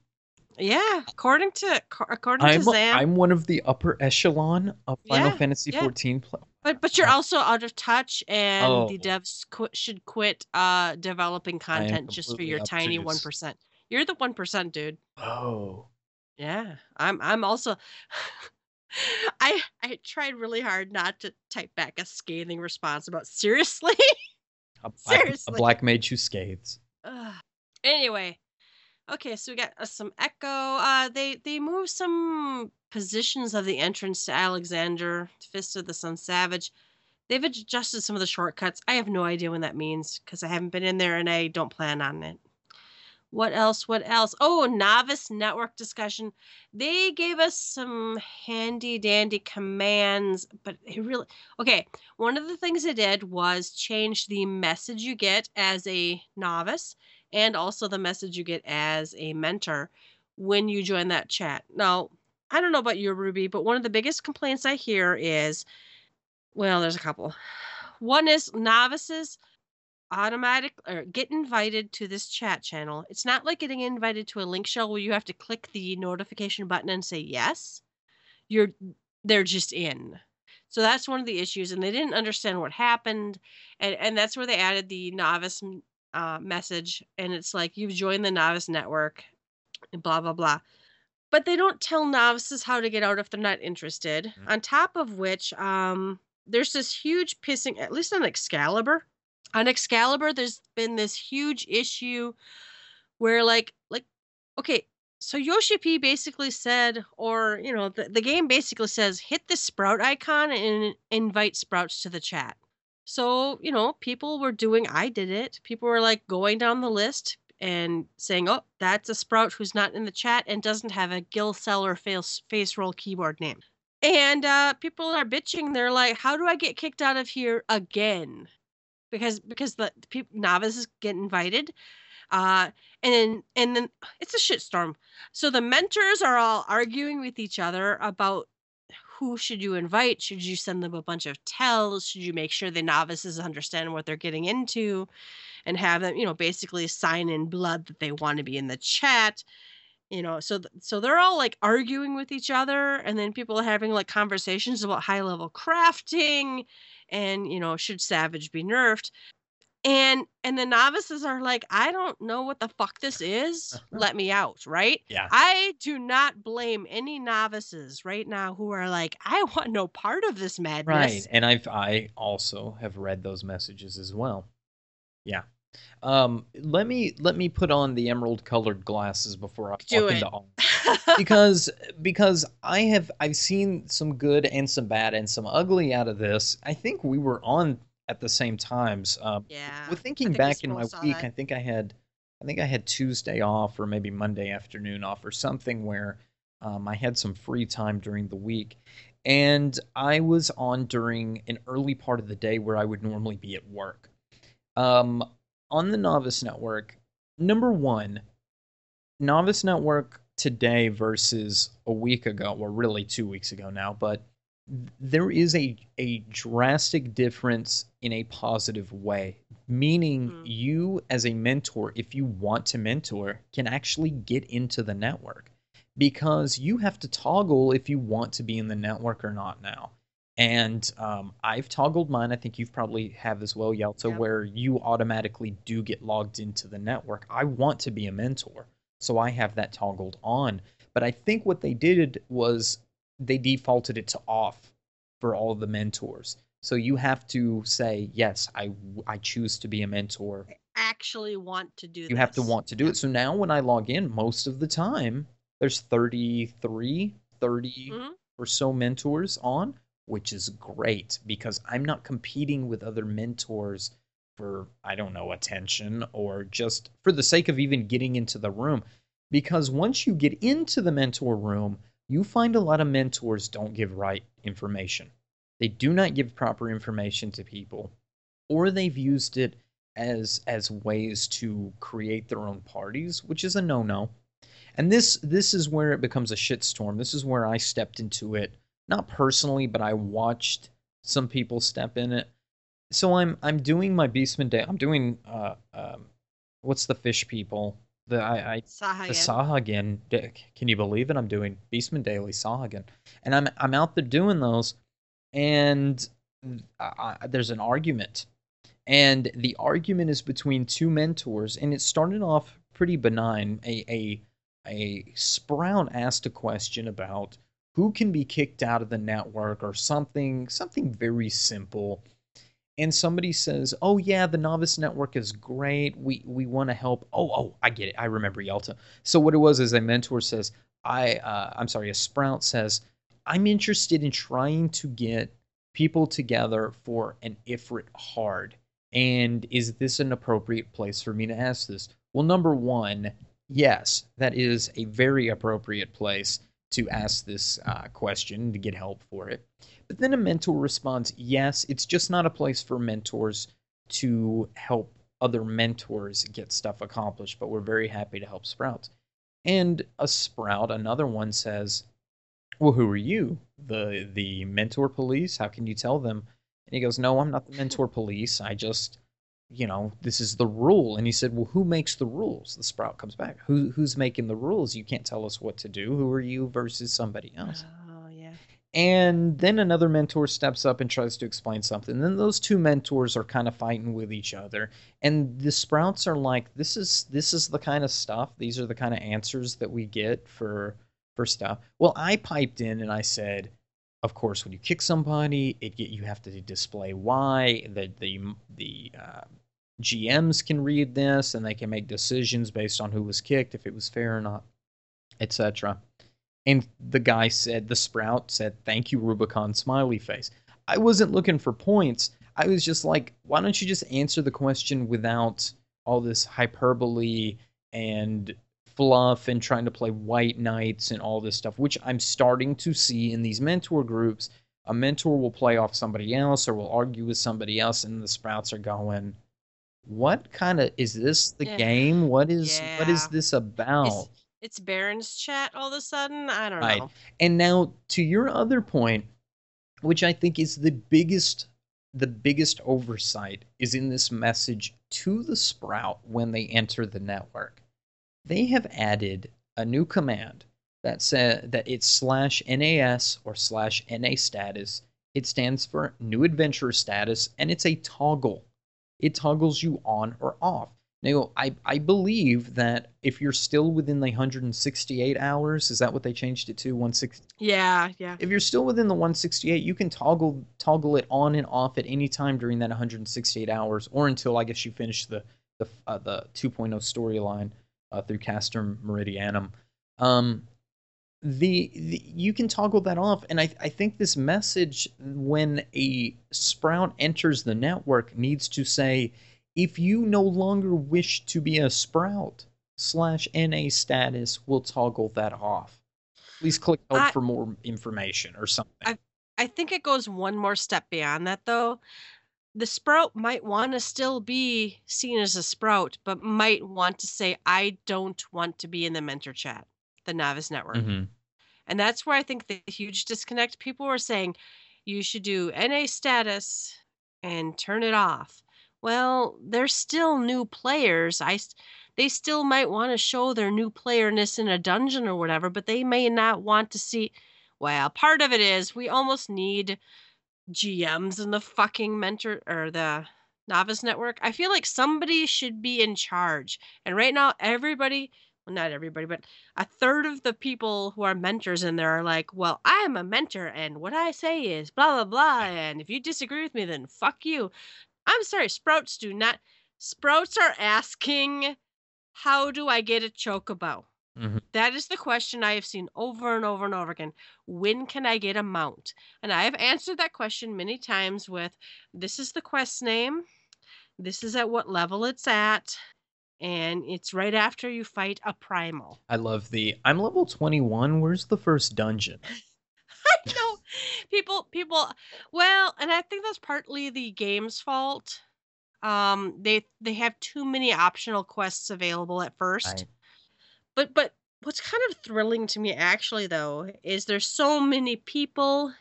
Yeah, according to according I'm, to Zam, I'm one of the upper echelon of Final yeah, Fantasy yeah. fourteen players. But but you're also out of touch, and oh. the devs qu should quit uh, developing content just for your tiny one percent. You're the one percent, dude. Oh. Yeah, I'm I'm also. I I tried really hard not to type back a scathing response about seriously, a, seriously, a black mage who scathes. Uh, anyway, okay, so we got uh, some echo. Uh, they they moved some positions of the entrance to Alexander, Fist of the Sun Savage. They've adjusted some of the shortcuts. I have no idea when that means because I haven't been in there and I don't plan on it. What else? What else? Oh, Novice Network discussion. They gave us some handy dandy commands, but it really... Okay, one of the things they did was change the message you get as a novice and also the message you get as a mentor, when you join that chat. Now, I don't know about you, Ruby, but one of the biggest complaints I hear is, well, there's a couple. One is novices automatic or get invited to this chat channel. It's not like getting invited to a link shell where you have to click the notification button and say yes. You're they're just in. So that's one of the issues, and they didn't understand what happened, and and that's where they added the novice uh, message, and it's like, you've joined the Novice Network, blah blah blah. But they don't tell novices how to get out if they're not interested. Mm-hmm. On top of which, um, there's this huge pissing, at least on Excalibur. On Excalibur, there's been this huge issue where, like, like, okay, so Yoshi P basically said, or, you know, the, the game basically says, hit the Sprout icon and invite Sprouts to the chat. So, you know, people were doing, I did it. People were, like, going down the list and saying, oh, that's a Sprout who's not in the chat and doesn't have a Gill Cell or face, face Roll keyboard name. And uh, people are bitching. They're like, how do I get kicked out of here again? Because because the people, novices get invited, uh, and then, and then it's a shitstorm. So the mentors are all arguing with each other about who should you invite. Should you send them a bunch of tells? Should you make sure the novices understand what they're getting into, and have them, you know, basically sign in blood that they want to be in the chat. You know, so th so they're all like arguing with each other, and then people are having like conversations about high level crafting, and, you know, should Savage be nerfed? And and the novices are like, I don't know what the fuck this is. Let me out, right? Yeah. I do not blame any novices right now who are like, I want no part of this madness. Right, and I've I also have read those messages as well. Yeah. Um, let me let me put on the emerald colored glasses before I do talk it. into all because because I have I've seen some good and some bad and some ugly out of this. I think we were on at the same times. Um, yeah. With thinking think back in my week, that. I think I had I think I had Tuesday off or maybe Monday afternoon off or something where um, I had some free time during the week, and I was on during an early part of the day where I would normally be at work. Um. On the Novice Network, number one, Novice Network today versus a week ago, or really two weeks ago now, but there is a, a drastic difference in a positive way, meaning mm-hmm. you as a mentor, if you want to mentor, can actually get into the network, because you have to toggle if you want to be in the network or not now. And um, I've toggled mine. I think you've probably have as well, Yelta, yep. where you automatically do get logged into the network. I want to be a mentor, so I have that toggled on. But I think what they did was they defaulted it to off for all the mentors. So you have to say, yes, I, I choose to be a mentor. I actually want to do this. You have to want to do it. So now when I log in, most of the time, there's thirty-three, thirty mm-hmm. or so mentors on. Which is great, because I'm not competing with other mentors for, I don't know, attention, or just for the sake of even getting into the room. Because once you get into the mentor room, you find a lot of mentors don't give right information. They do not give proper information to people, or they've used it as as ways to create their own parties, which is a no-no. And this this is where it becomes a shitstorm. This is where I stepped into it. Not personally, but I watched some people step in it. So I'm I'm doing my Beastman Daily. I'm doing uh um what's the fish people? The I, I Sahagin. The Sahagin. Dick, can you believe it? I'm doing Beastman Daily Sahagin, and I'm I'm out there doing those, and I, I, there's an argument, and the argument is between two mentors, and it started off pretty benign. A a a Sprout asked a question about who can be kicked out of the network, or something, something very simple. And somebody says, oh yeah, the Novice Network is great. We we want to help. Oh, oh, I get it. I remember Yelta. So what it was is a mentor says, I, uh, I'm sorry, a Sprout says, I'm interested in trying to get people together for an Ifrit hard. And is this an appropriate place for me to ask this? Well, number one, yes, that is a very appropriate place to ask this uh, question, to get help for it. But then a mentor responds, yes, it's just not a place for mentors to help other mentors get stuff accomplished, but we're very happy to help Sprouts. And a sprout, another one, says, well, who are you? The the mentor police? How can you tell them? And he goes, no, I'm not the mentor police. I just, you know, this is the rule. And he said, well, who makes the rules? The sprout comes back. Who Who's making the rules? You can't tell us what to do. Who are you versus somebody else? Oh, yeah. And then another mentor steps up and tries to explain something. And then those two mentors are kind of fighting with each other. And the sprouts are like, this is this is the kind of stuff. These are the kind of answers that we get for, for stuff. Well, I piped in and I said, of course, when you kick somebody, it get, you have to display why. The, the, the uh, G Ms can read this, and they can make decisions based on who was kicked, if it was fair or not, et cetera. And the guy said, the sprout said, thank you, Rubicon, smiley face. I wasn't looking for points. I was just like, why don't you just answer the question without all this hyperbole and fluff and trying to play white knights and all this stuff, which I'm starting to see in these mentor groups. A mentor will play off somebody else or will argue with somebody else, and the sprouts are going, what kind of is this the yeah. game? What is yeah. what is this about? It's, it's Baron's chat all of a sudden. I don't right. know. And now to your other point, which I think is the biggest the biggest oversight, is in this message to the sprout when they enter the network. They have added a new command that says that it's slash N A S or slash N A status. It stands for New Adventurer Status, and it's a toggle. It toggles you on or off. Now, I, I believe that if you're still within the one hundred sixty-eight hours, is that what they changed it to? one hundred sixty? Yeah, yeah. If you're still within the one hundred sixty-eight, you can toggle toggle it on and off at any time during that one hundred sixty-eight hours, or until, I guess, you finish the, the, uh, the two point oh storyline. Uh, through Castrum Meridianum, um, the, the you can toggle that off, and I I think this message when a sprout enters the network needs to say, if you no longer wish to be a sprout, slash N A status will toggle that off. Please click help I, for more information or something. I I think it goes one more step beyond that though. The sprout might want to still be seen as a sprout, but might want to say, I don't want to be in the mentor chat, the Novice Network. Mm-hmm. And that's where I think the huge disconnect, people are saying, you should do N A status and turn it off. Well, they're still new players. I, they still might want to show their new playerness in a dungeon or whatever, but they may not want to see, well, part of it is we almost need G Ms in the fucking mentor or the Novice Network. I feel like somebody should be in charge. And right now, everybody, well, not everybody, but a third of the people who are mentors in there are like, well, I'm a mentor and what I say is blah, blah, blah. And if you disagree with me, then fuck you. I'm sorry, sprouts do not. Sprouts are asking, how do I get a chocobo? Mm-hmm. That is the question I have seen over and over and over again. When can I get a mount? And I have answered that question many times with, this is the quest name, this is at what level it's at, and it's right after you fight a primal. I love the, I'm level twenty-one, where's the first dungeon? I know. People, people, well, and I think that's partly the game's fault. Um, they, they have too many optional quests available at first. I- But but what's kind of thrilling to me, actually, though, is there's so many people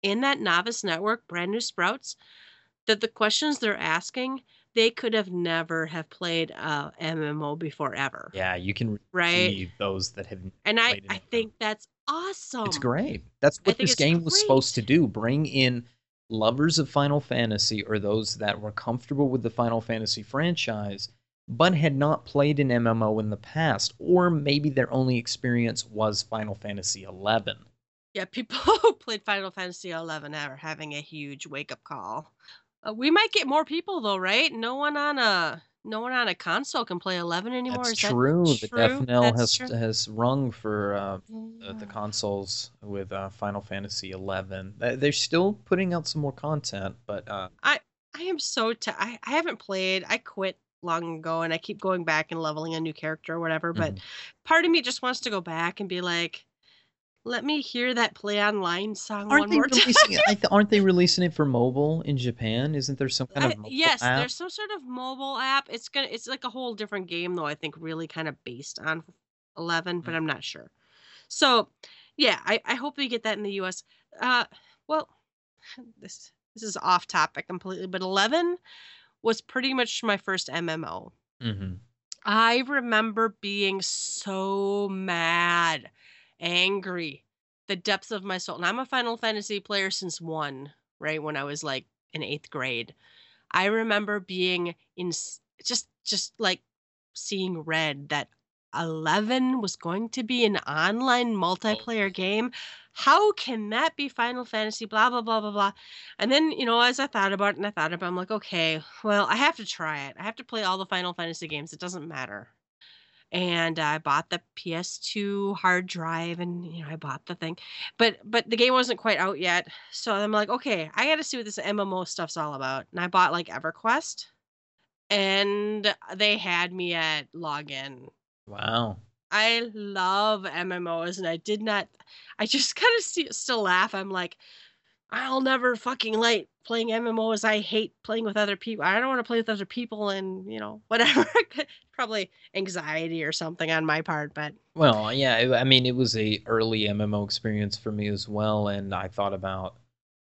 in that Novice Network, brand new sprouts, that the questions they're asking, they could have never have played a M M O before ever. Yeah, you can right? see those that have and I, I think that's awesome. It's great. That's what this game great. was supposed to do. Bring in lovers of Final Fantasy or those that were comfortable with the Final Fantasy franchise but had not played an M M O in the past, or maybe their only experience was Final Fantasy eleven. Yeah, people who played Final Fantasy eleven are having a huge wake-up call. Uh, we might get more people though, right? No one on a no one on a console can play eleven anymore. That's Is true. That the true? death knell That's has true. has rung for uh, yeah. the consoles with uh, Final Fantasy eleven. They're still putting out some more content, but uh... I I am so t- I I haven't played. I quit long ago, and I keep going back and leveling a new character or whatever, but mm-hmm. part of me just wants to go back and be like, let me hear that Play Online song aren't one they more time. It, aren't they releasing it for mobile in Japan? Isn't there some kind I, of mobile yes, app? There's some sort of mobile app. It's gonna, it's like a whole different game though, I think, really kind of based on eleven, but I'm not sure. So, yeah, I, I hope we get that in the U S. Uh, well, this this is off topic completely, but eleven was pretty much my first M M O. Mm-hmm. I remember being so mad, angry, the depths of my soul. And I'm a Final Fantasy player since one, right, when I was like in eighth grade. I remember being in just just like seeing red that eleven was going to be an online multiplayer game. How can that be Final Fantasy? Blah, blah, blah, blah, blah. And then, you know, as I thought about it and I thought about it, I'm like, okay, well, I have to try it. I have to play all the Final Fantasy games. It doesn't matter. And I bought the P S two hard drive and, you know, I bought the thing. But but the game wasn't quite out yet. So I'm like, okay, I got to see what this M M O stuff's all about. And I bought, like, EverQuest. And they had me at login. Wow. I love M M Os, and I did not, I just kind of still laugh. I'm like, I'll never fucking like playing M M Os. I hate playing with other people. I don't want to play with other people and, you know, whatever. Probably anxiety or something on my part, but. Well, yeah, I mean, it was a early M M O experience for me as well, and I thought about,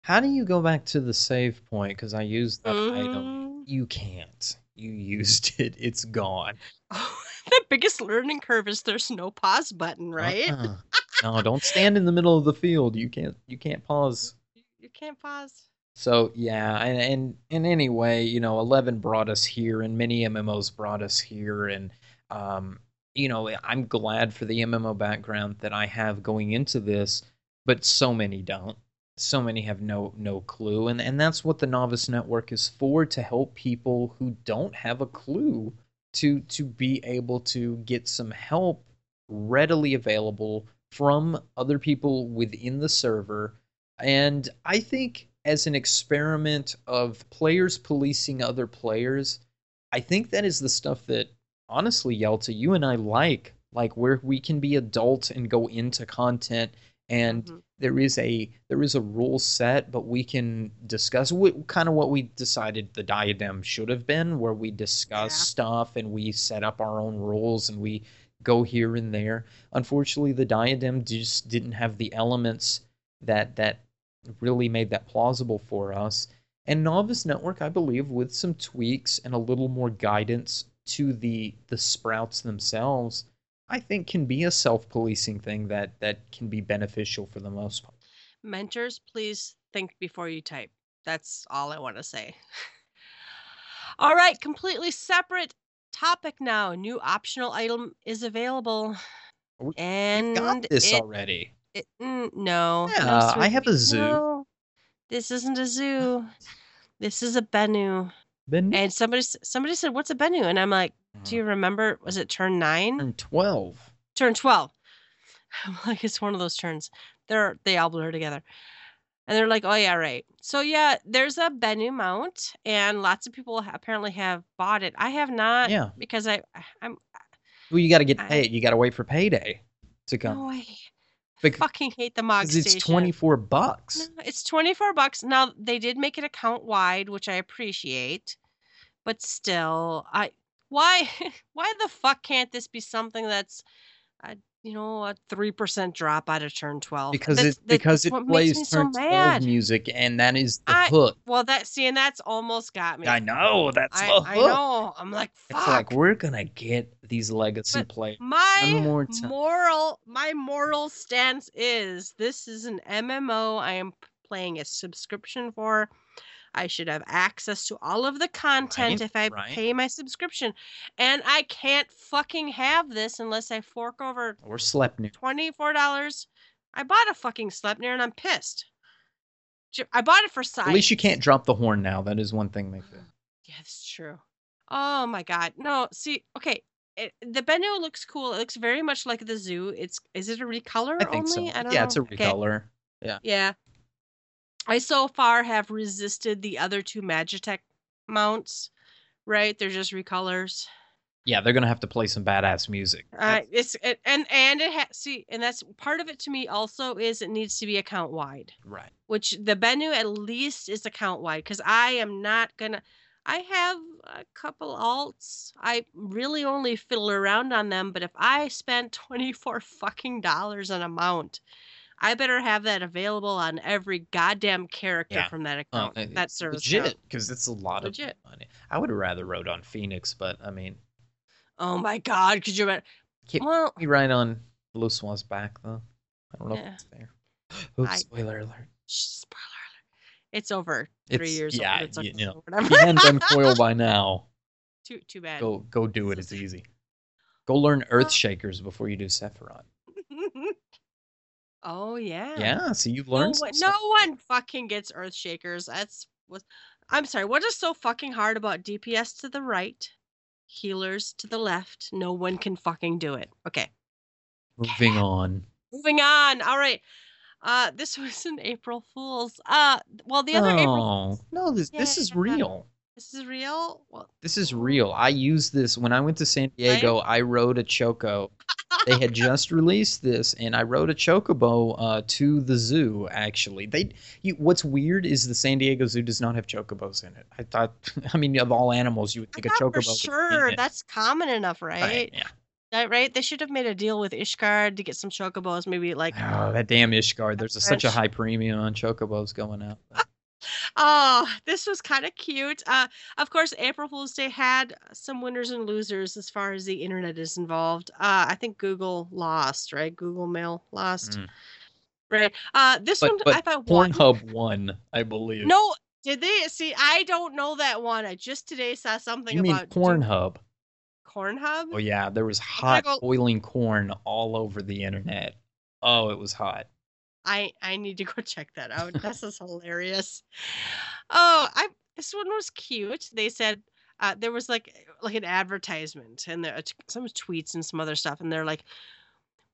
how do you go back to the save point? Because I used that mm-hmm. item. You can't. You used it. It's gone. Oh, the biggest learning curve is there's no pause button, right? Uh-uh. No, don't stand in the middle of the field. You can't. You can't pause. You can't pause. So yeah, and and, and anyway, you know, eleven brought us here, and many M M Os brought us here, and um, you know, I'm glad for the M M O background that I have going into this, but so many don't. So many have no no clue, and, and that's what the Novice Network is for, to help people who don't have a clue to to be able to get some help readily available from other people within the server. And I think as an experiment of players policing other players, I think that is the stuff that, honestly, Yelta, you and I like, like where we can be adults and go into content and mm-hmm. there is a there is a rule set, but we can discuss what, kind of what we decided the Diadem should have been, where we discuss yeah. stuff and we set up our own rules and we go here and there. Unfortunately, the Diadem just didn't have the elements that that really made that plausible for us. And Novice Network, I believe, with some tweaks and a little more guidance to the the sprouts themselves, I think can be a self-policing thing that, that can be beneficial for the most part. Mentors, please think before you type. That's all I want to say. All right, completely separate topic now. New optional item is available. We, and we've got this it, already. It, mm, no. Yeah, no, I have a zoo. No, this isn't a zoo. This is a Bennu. Bennu? And somebody somebody said, what's a Bennu? And I'm like, do you remember, was it turn nine? Turn twelve. Turn twelve. I'm like, it's one of those turns. They're, they all blur together. And they're like, oh, yeah, right. So, yeah, there's a Bennu mount, and lots of people apparently have bought it. I have not, yeah. because I, I'm... Well, you got to get paid. I, you got to wait for payday to come. No, I because, fucking hate the Mog Station. Because it's twenty-four bucks. No, it's twenty-four bucks. Now, they did make it account-wide, which I appreciate, but still, I... Why, why the fuck can't this be something that's, uh, you know, a three percent drop out of turn twelve? Because that's, it that's, because that's it plays turn so twelve music, and that is the I, hook. Well, that see, and that's almost got me. I know that's I, the hook. I know. I'm like, fuck. It's like we're gonna get these legacy but play. My one more time. moral, my moral stance is: this is an M M O. I am playing a subscription for. I should have access to all of the content right, if I right. pay my subscription. And I can't fucking have this unless I fork over or Sleipnir. twenty-four dollars. I bought a fucking Sleipnir and I'm pissed. I bought it for size. At least you can't drop the horn now. That is one thing. Like that. Yeah, that's true. Oh, my God. No, see, okay. It, the Bennu looks cool. It looks very much like the zoo. It's Is it a recolor I think only? So. I don't yeah, know. It's a recolor. Okay. Yeah. Yeah. I so far have resisted the other two Magitek mounts, right? They're just recolors. Yeah, they're gonna have to play some badass music. Uh, it's it, and and it has see, and that's part of it to me. Also, is it needs to be account wide, right? Which the Bennu at least is account wide, because I am not gonna. I have a couple alts. I really only fiddle around on them, but if I spend twenty-four fucking dollars on a mount, I better have that available on every goddamn character yeah. from that account. Uh, that service legit, because it's a lot legit. of money. I would have rather rode on Phoenix, but I mean, oh my god, could you? Can't well, be right on Blue Swan's back though. I don't know yeah. if it's fair. Oops, I, spoiler alert! Spoiler alert! It's over. Three it's, years. Yeah, old. It's you, you know, you can uncoil by now. Too too bad. Go go do it. It's easy. Go learn Earthshakers before you do Sephiroth. Oh yeah. Yeah. So you've learned. No, some no one fucking gets Earthshakers. That's what. I'm sorry. What is so fucking hard about D P S to the right, healers to the left? No one can fucking do it. Okay. Moving yeah. on. Moving on. All right. Uh, this was an April Fool's. Uh, well, the other no. April Fool's. No, this yeah, this is real. This is real? Well, this is real. I used this when I went to San Diego. Right? I rode a Choco. They had just released this, and I rode a Chocobo uh, to the zoo, actually. they. You, what's weird is the San Diego Zoo does not have Chocobos in it. I thought, I mean, of all animals, you would think a Chocobo for sure. That's common enough, right? Right, yeah. Right, they should have made a deal with Ishgard to get some Chocobos, maybe like oh, that damn Ishgard. There's a, such a high premium on Chocobos going up. Oh, this was kind of cute. Uh, of course, April Fool's Day had some winners and losers as far as the internet is involved. Uh, I think Google lost, right? Google Mail lost, mm. right? Uh, this but, one but I thought Pornhub won. won, I believe. No, did they see? I don't know that one. I just today saw something you about mean Pornhub. Cornhub? Oh yeah, there was hot go... boiling corn all over the internet. Oh, it was hot. I I need to go check that out. This is hilarious. Oh, I this one was cute. They said uh, there was like like an advertisement and there some tweets and some other stuff, and they're like,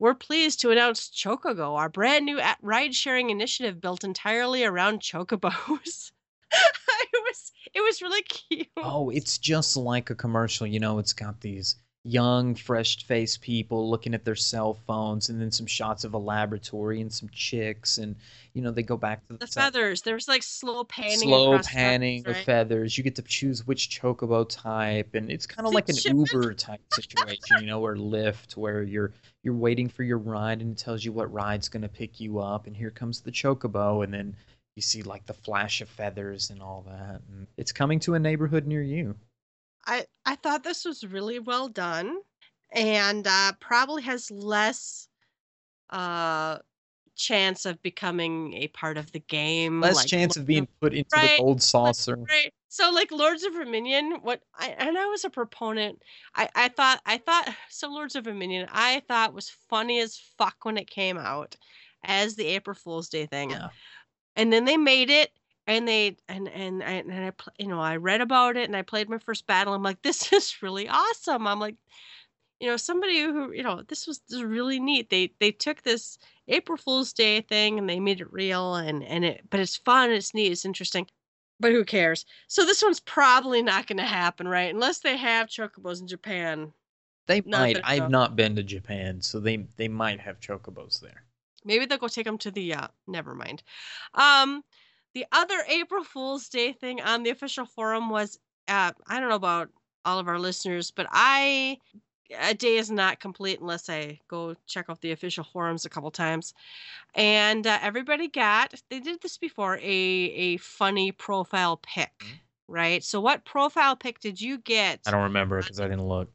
"We're pleased to announce Chocogo, our brand new ride-sharing initiative built entirely around chocobos." It was it was really cute. Oh, it's just like a commercial, you know. It's got these young, fresh-faced people looking at their cell phones, and then some shots of a laboratory and some chicks, and you know they go back to the, the feathers. There's like slow panning, slow panning the feathers. You get to choose which chocobo type, and it's kind of like an Uber type situation, you know, or Lyft, where you're you're waiting for your ride, and it tells you what ride's gonna pick you up, and here comes the chocobo, and then you see like the flash of feathers and all that. And it's coming to a neighborhood near you. I, I thought this was really well done, and uh, probably has less uh, chance of becoming a part of the game. Less like, chance of being put into right, the gold saucer. Right. So like Lords of Verminion, what I and I was a proponent. I, I thought I thought so Lords of Verminion I thought was funny as fuck when it came out as the April Fool's Day thing. Yeah. And then they made it, and they and and and I, you know, I read about it, and I played my first battle. I'm like, this is really awesome. I'm like, you know, somebody who, you know, this was, this was really neat. They they took this April Fool's Day thing and they made it real, and and it, but it's fun, it's neat, it's interesting. But who cares? So this one's probably not going to happen, right? Unless they have chocobos in Japan. They might. I've not been to Japan, so they they might have chocobos there. Maybe they'll go take them to the, uh, never mind. Um, the other April Fool's Day thing on the official forum was, uh, I don't know about all of our listeners, but I, a day is not complete unless I go check out the official forums a couple times. And uh, everybody got, they did this before, a, a funny profile pic, right? So what profile pic did you get? I don't remember because I didn't look.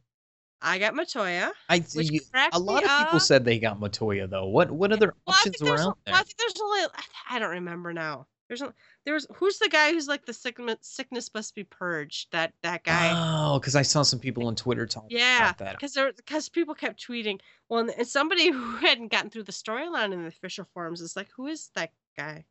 I got Matoya. I see. A lot of people said they got Matoya though. What what other well, options were out there? I think there's only I don't remember now. There's a, there's who's the guy who's like the sickness sickness must be purged. That that guy. Oh, because I saw some people on Twitter talking yeah, about that. Yeah, because because people kept tweeting. Well, and somebody who hadn't gotten through the storyline in the official forums is like, who is that guy?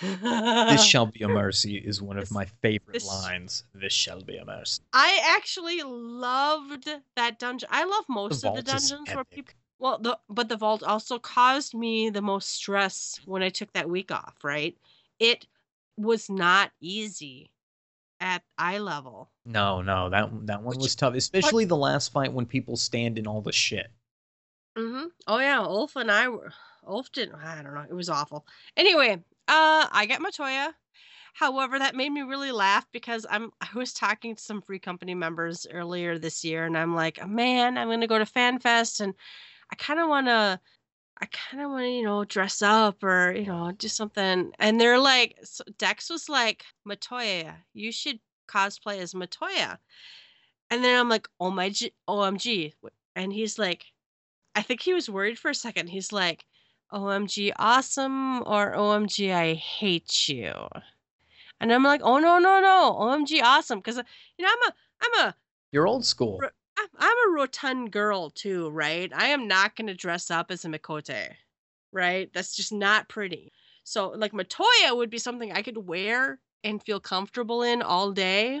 This shall be a mercy is one of this, my favorite this, lines. This shall be a mercy. I actually loved that dungeon. I love most the of the dungeons where people. Well, the, but the vault also caused me the most stress when I took that week off. Right? It was not easy at eye level. No, no, that that one Which, was tough, especially what? the last fight when people stand in all the shit. Mm-hmm. Oh yeah, Ulf and I were. Ulf didn't. I don't know. It was awful. Anyway. Uh, I got Matoya, However, that made me really laugh because I'm I was talking to some Free Company members earlier this year, and I'm like, man, I'm gonna go to FanFest, and I kind of wanna, I kind of wanna, you know, dress up or you know do something. And they're like, so Dex was like, Matoya, you should cosplay as Matoya. And then I'm like, oh my G- O M G. And he's like, I think he was worried for a second. He's like, O M G awesome or O M G I hate you. And I'm like, oh no no no, O M G awesome, because you know I'm a I'm a you're old school. I'm a rotund girl too, right? I am not going to dress up as a Mikote, right? That's just not pretty. So like Matoya would be something I could wear and feel comfortable in all day.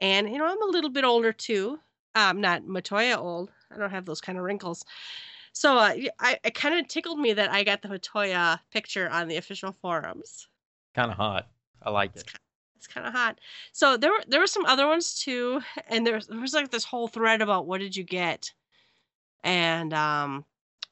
And you know I'm a little bit older too. I'm um, not Matoya old. I don't have those kind of wrinkles. So uh, I, it kind of tickled me that I got the Hotoya picture on the official forums. Kind of hot. I liked it. It's kind of hot. So there were there were some other ones too, and there was, there was like this whole thread about what did you get, and um,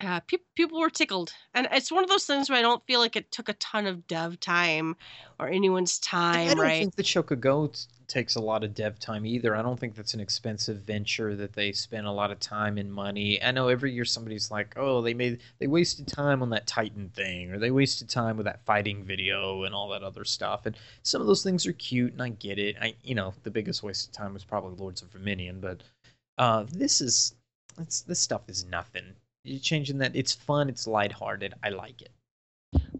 uh, pe- people were tickled. And it's one of those things where I don't feel like it took a ton of dev time or anyone's time. I don't right? think the Chocogo t- takes a lot of dev time either. I don't think that's an expensive venture that they spend a lot of time and money. I know every year somebody's like, oh, they made they wasted time on that Titan thing, or they wasted time with that fighting video and all that other stuff. And some of those things are cute, and I get it. I you know the biggest waste of time was probably Lords of Verminion, but uh, this is it's, this stuff is nothing. You're changing that. It's fun. It's lighthearted. I like it.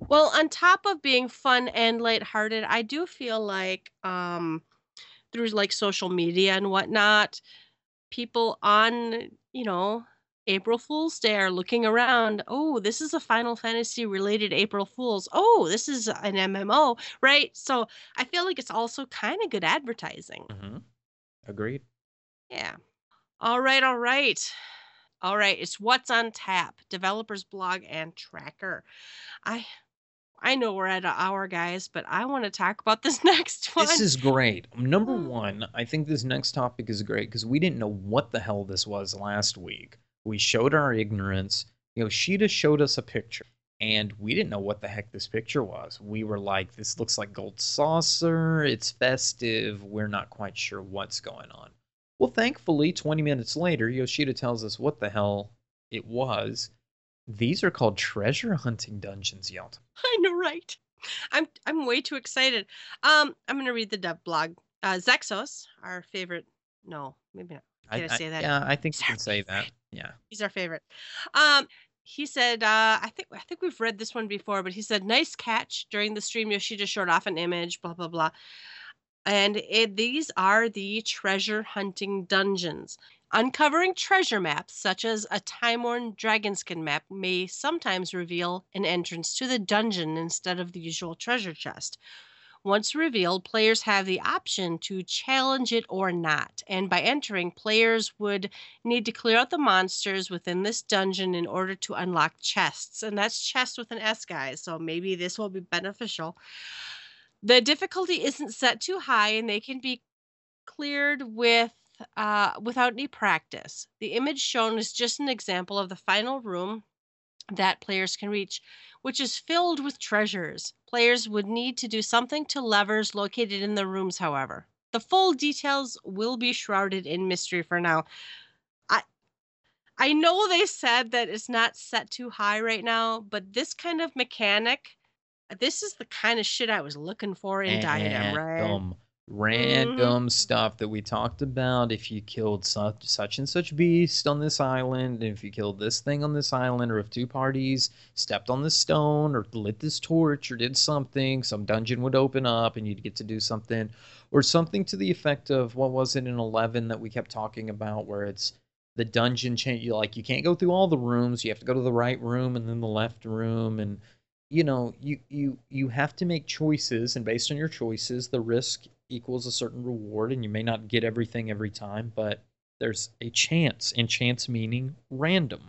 Well, on top of being fun and lighthearted, I do feel like um. through like social media and whatnot, people on, you know, April Fool's Day are looking around. Oh, this is a Final Fantasy related April Fool's. Oh, this is an M M O, right? So I feel like it's also kind of good advertising. Mm-hmm. Agreed. Yeah. All right. All right. All right. It's what's on tap, developers blog and tracker. I, I know we're at an hour, guys, but I want to talk about this next one. This is great. Number one, I think this next topic is great because we didn't know what the hell this was last week. We showed our ignorance. Yoshida showed us a picture, and we didn't know what the heck this picture was. We were like, this looks like Gold Saucer. It's festive. We're not quite sure what's going on. Well, thankfully, twenty minutes later, Yoshida tells us what the hell it was. These are called treasure hunting dungeons, Yelta. I know, right? I'm I'm way too excited. Um, I'm going to read the dev blog. Uh, Zexos, our favorite. No, maybe not. Did I, I say that? Yeah, I think He's you can say favorite. that. Yeah. He's our favorite. Um, he said, uh, I think I think we've read this one before, but he said, nice catch. During the stream, Yoshida showed off an image, blah, blah, blah. And it, these are the treasure hunting dungeons. Uncovering treasure maps, such as a time-worn dragonskin map, may sometimes reveal an entrance to the dungeon instead of the usual treasure chest. Once revealed, players have the option to challenge it or not, and by entering, players would need to clear out the monsters within this dungeon in order to unlock chests. And that's chest with an S, guys, so maybe this will be beneficial. The difficulty isn't set too high, and they can be cleared with Uh, without any practice. The image shown is just an example of the final room that players can reach, which is filled with treasures. Players would need to do something to levers located in the rooms, however. The full details will be shrouded in mystery for now. I I know they said that it's not set too high right now, but this kind of mechanic, this is the kind of shit I was looking for in Diadem, right? Um. Random mm-hmm. stuff that we talked about. If you killed such, such and such beast on this island, and if you killed this thing on this island, or if two parties stepped on this stone or lit this torch or did something, some dungeon would open up and you'd get to do something. Or something to the effect of, what was it in eleven that we kept talking about, where it's the dungeon change. You like, you can't go through all the rooms. You have to go to the right room and then the left room, and you know, you you you have to make choices, and based on your choices, the risk equals a certain reward, and you may not get everything every time, but there's a chance, and chance meaning random.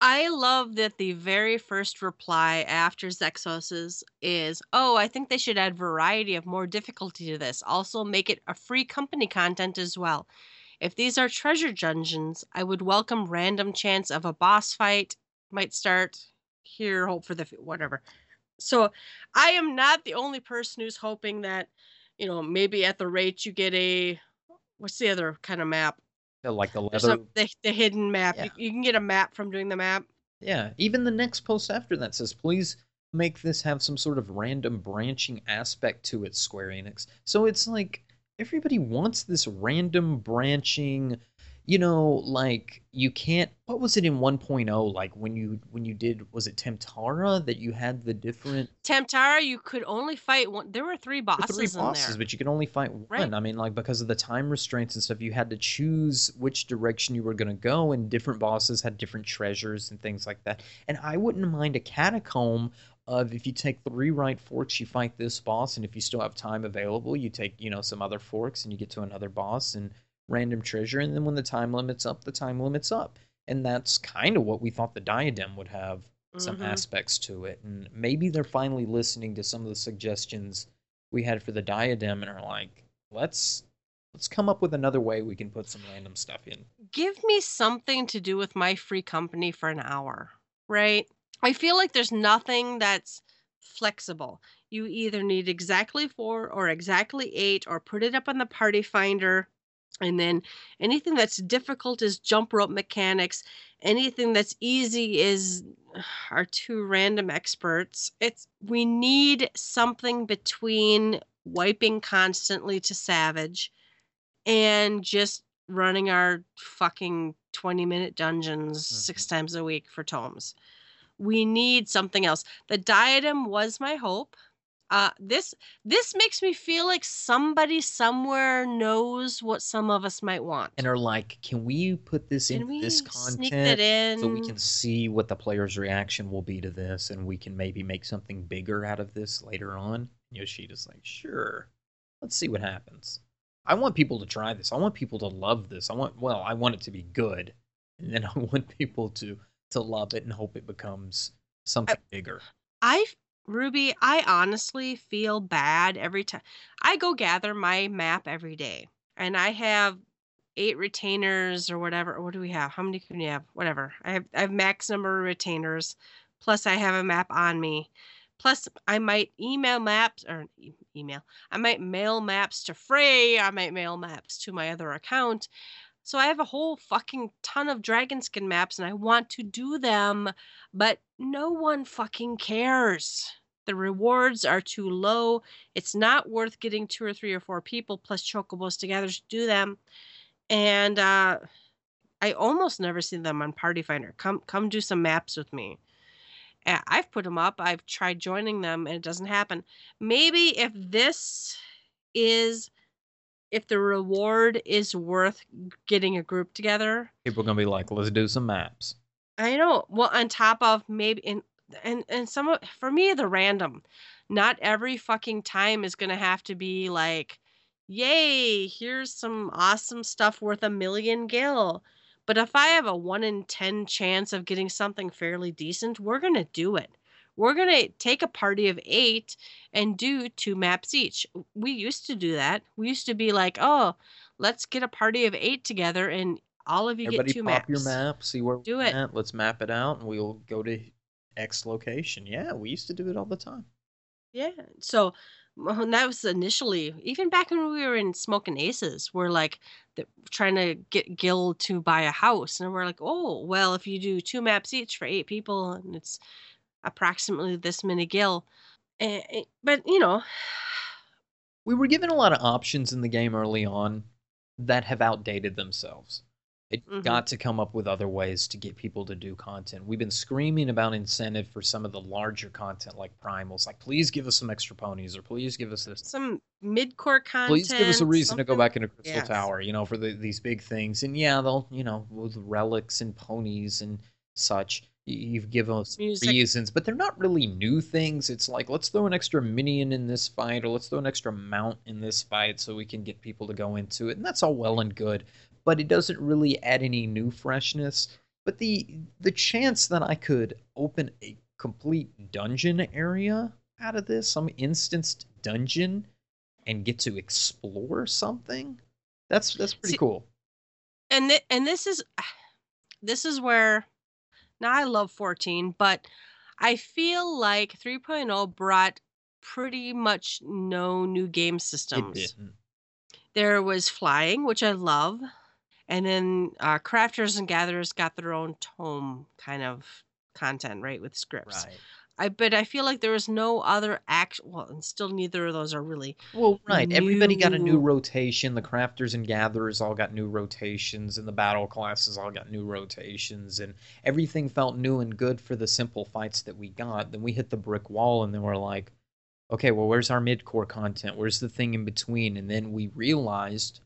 I love that the very first reply after Zexos's is, oh, I think they should add variety of more difficulty to this. Also make it a free company content as well. If these are treasure dungeons, I would welcome random chance of a boss fight. Might start here, hope for the, f- whatever. So I am not the only person who's hoping that, you know, maybe at the rate you get a, what's the other kind of map? The, like the leather. Some, the, the hidden map. Yeah. You, you can get a map from doing the map. Yeah, even the next post after that says, please make this have some sort of random branching aspect to it, Square Enix. So it's like, everybody wants this random branching, you know, like, you can't, what was it in one point oh, like, when you when you did, was it Temptara, that you had the different... Temptara, you could only fight one, there were three bosses there were three bosses, in there. But you could only fight one. Right. I mean, like, because of the time restraints and stuff, you had to choose which direction you were going to go, and different bosses had different treasures and things like that. And I wouldn't mind a catacomb of, if you take three right forks, you fight this boss, and if you still have time available, you take, you know, some other forks, and you get to another boss, and random treasure, and then when the time limit's up, the time limit's up. And that's kind of what we thought the Diadem would have, mm-hmm. some aspects to it. And maybe they're finally listening to some of the suggestions we had for the Diadem and are like, let's let's come up with another way we can put some random stuff in. Give me something to do with my free company for an hour, right? I feel like there's nothing that's flexible. You either need exactly four or exactly eight, or put it up on the party finder. And then anything that's difficult is jump rope mechanics. Anything that's easy is our two random experts. It's we need something between wiping constantly to Savage and just running our fucking twenty-minute dungeons mm-hmm. six times a week for tomes. We need something else. The Diadem was my hope. Uh, this this makes me feel like somebody somewhere knows what some of us might want. And are like, can we put this in this content sneak that in? So we can see what the player's reaction will be to this, and we can maybe make something bigger out of this later on? Yoshida's like, sure, let's see what happens. I want people to try this. I want people to love this. I want, well, I want it to be good. And then I want people to, to love it and hope it becomes something I, bigger. I've Ruby, I honestly feel bad every time. I go gather my map every day, and I have eight retainers or whatever. What do we have? How many can you have? Whatever. I have, I have max number of retainers, plus I have a map on me. Plus, I might email maps, or e- email. I might mail maps to Frey. I might mail maps to my other account. So I have a whole fucking ton of Dragonskin maps, and I want to do them, but no one fucking cares. The rewards are too low. It's not worth getting two or three or four people plus Chocobos together to do them. And uh, I almost never see them on Party Finder. Come, come do some maps with me. I've put them up. I've tried joining them, and it doesn't happen. Maybe if this is... if the reward is worth getting a group together, people are going to be like, let's do some maps. I know. Well, on top of maybe, in, and, and some of, for me, the random, not every fucking time is going to have to be like, yay, here's some awesome stuff worth a million gil. But if I have a one in ten chance of getting something fairly decent, we're going to do it. We're going to take a party of eight and do two maps each. We used to do that. We used to be like, oh, let's get a party of eight together and all of you everybody get two maps. Everybody pop your map, see where do we're it. At. Let's map it out and we'll go to X location. Yeah, we used to do it all the time. Yeah, so well, that was initially, even back when we were in Smoke and Aces, we're like the, trying to get Gil to buy a house. And we're like, oh, well, if you do two maps each for eight people and it's... approximately this many gil. But, you know. We were given a lot of options in the game early on that have outdated themselves. It mm-hmm. got to come up with other ways to get people to do content. We've been screaming about incentive for some of the larger content like primals. Like, please give us some extra ponies, or please give us this. Some mid-core content. Please give us a reason something. to go back into Crystal yes. Tower, you know, for the, these big things. And yeah, they'll, you know, with relics and ponies and such. You've given us Music. reasons, but they're not really new things. It's like, let's throw an extra minion in this fight, or let's throw an extra mount in this fight so we can get people to go into it. And that's all well and good, but it doesn't really add any new freshness. But the the chance that I could open a complete dungeon area out of this, some instanced dungeon, and get to explore something, that's that's pretty See, cool. And th- and this is this is where... Now, I love fourteen, but I feel like three point oh brought pretty much no new game systems. There was flying, which I love. And then uh, crafters and gatherers got their own tome kind of content, right, with scripts. Right. I But I feel like there was no other action. Well, and still neither of those are really Well, right. New... Everybody got a new rotation. The crafters and gatherers all got new rotations, and the battle classes all got new rotations, and everything felt new and good for the simple fights that we got. Then we hit the brick wall, and then we're like, okay, well, where's our mid-core content? Where's the thing in between? And then we realized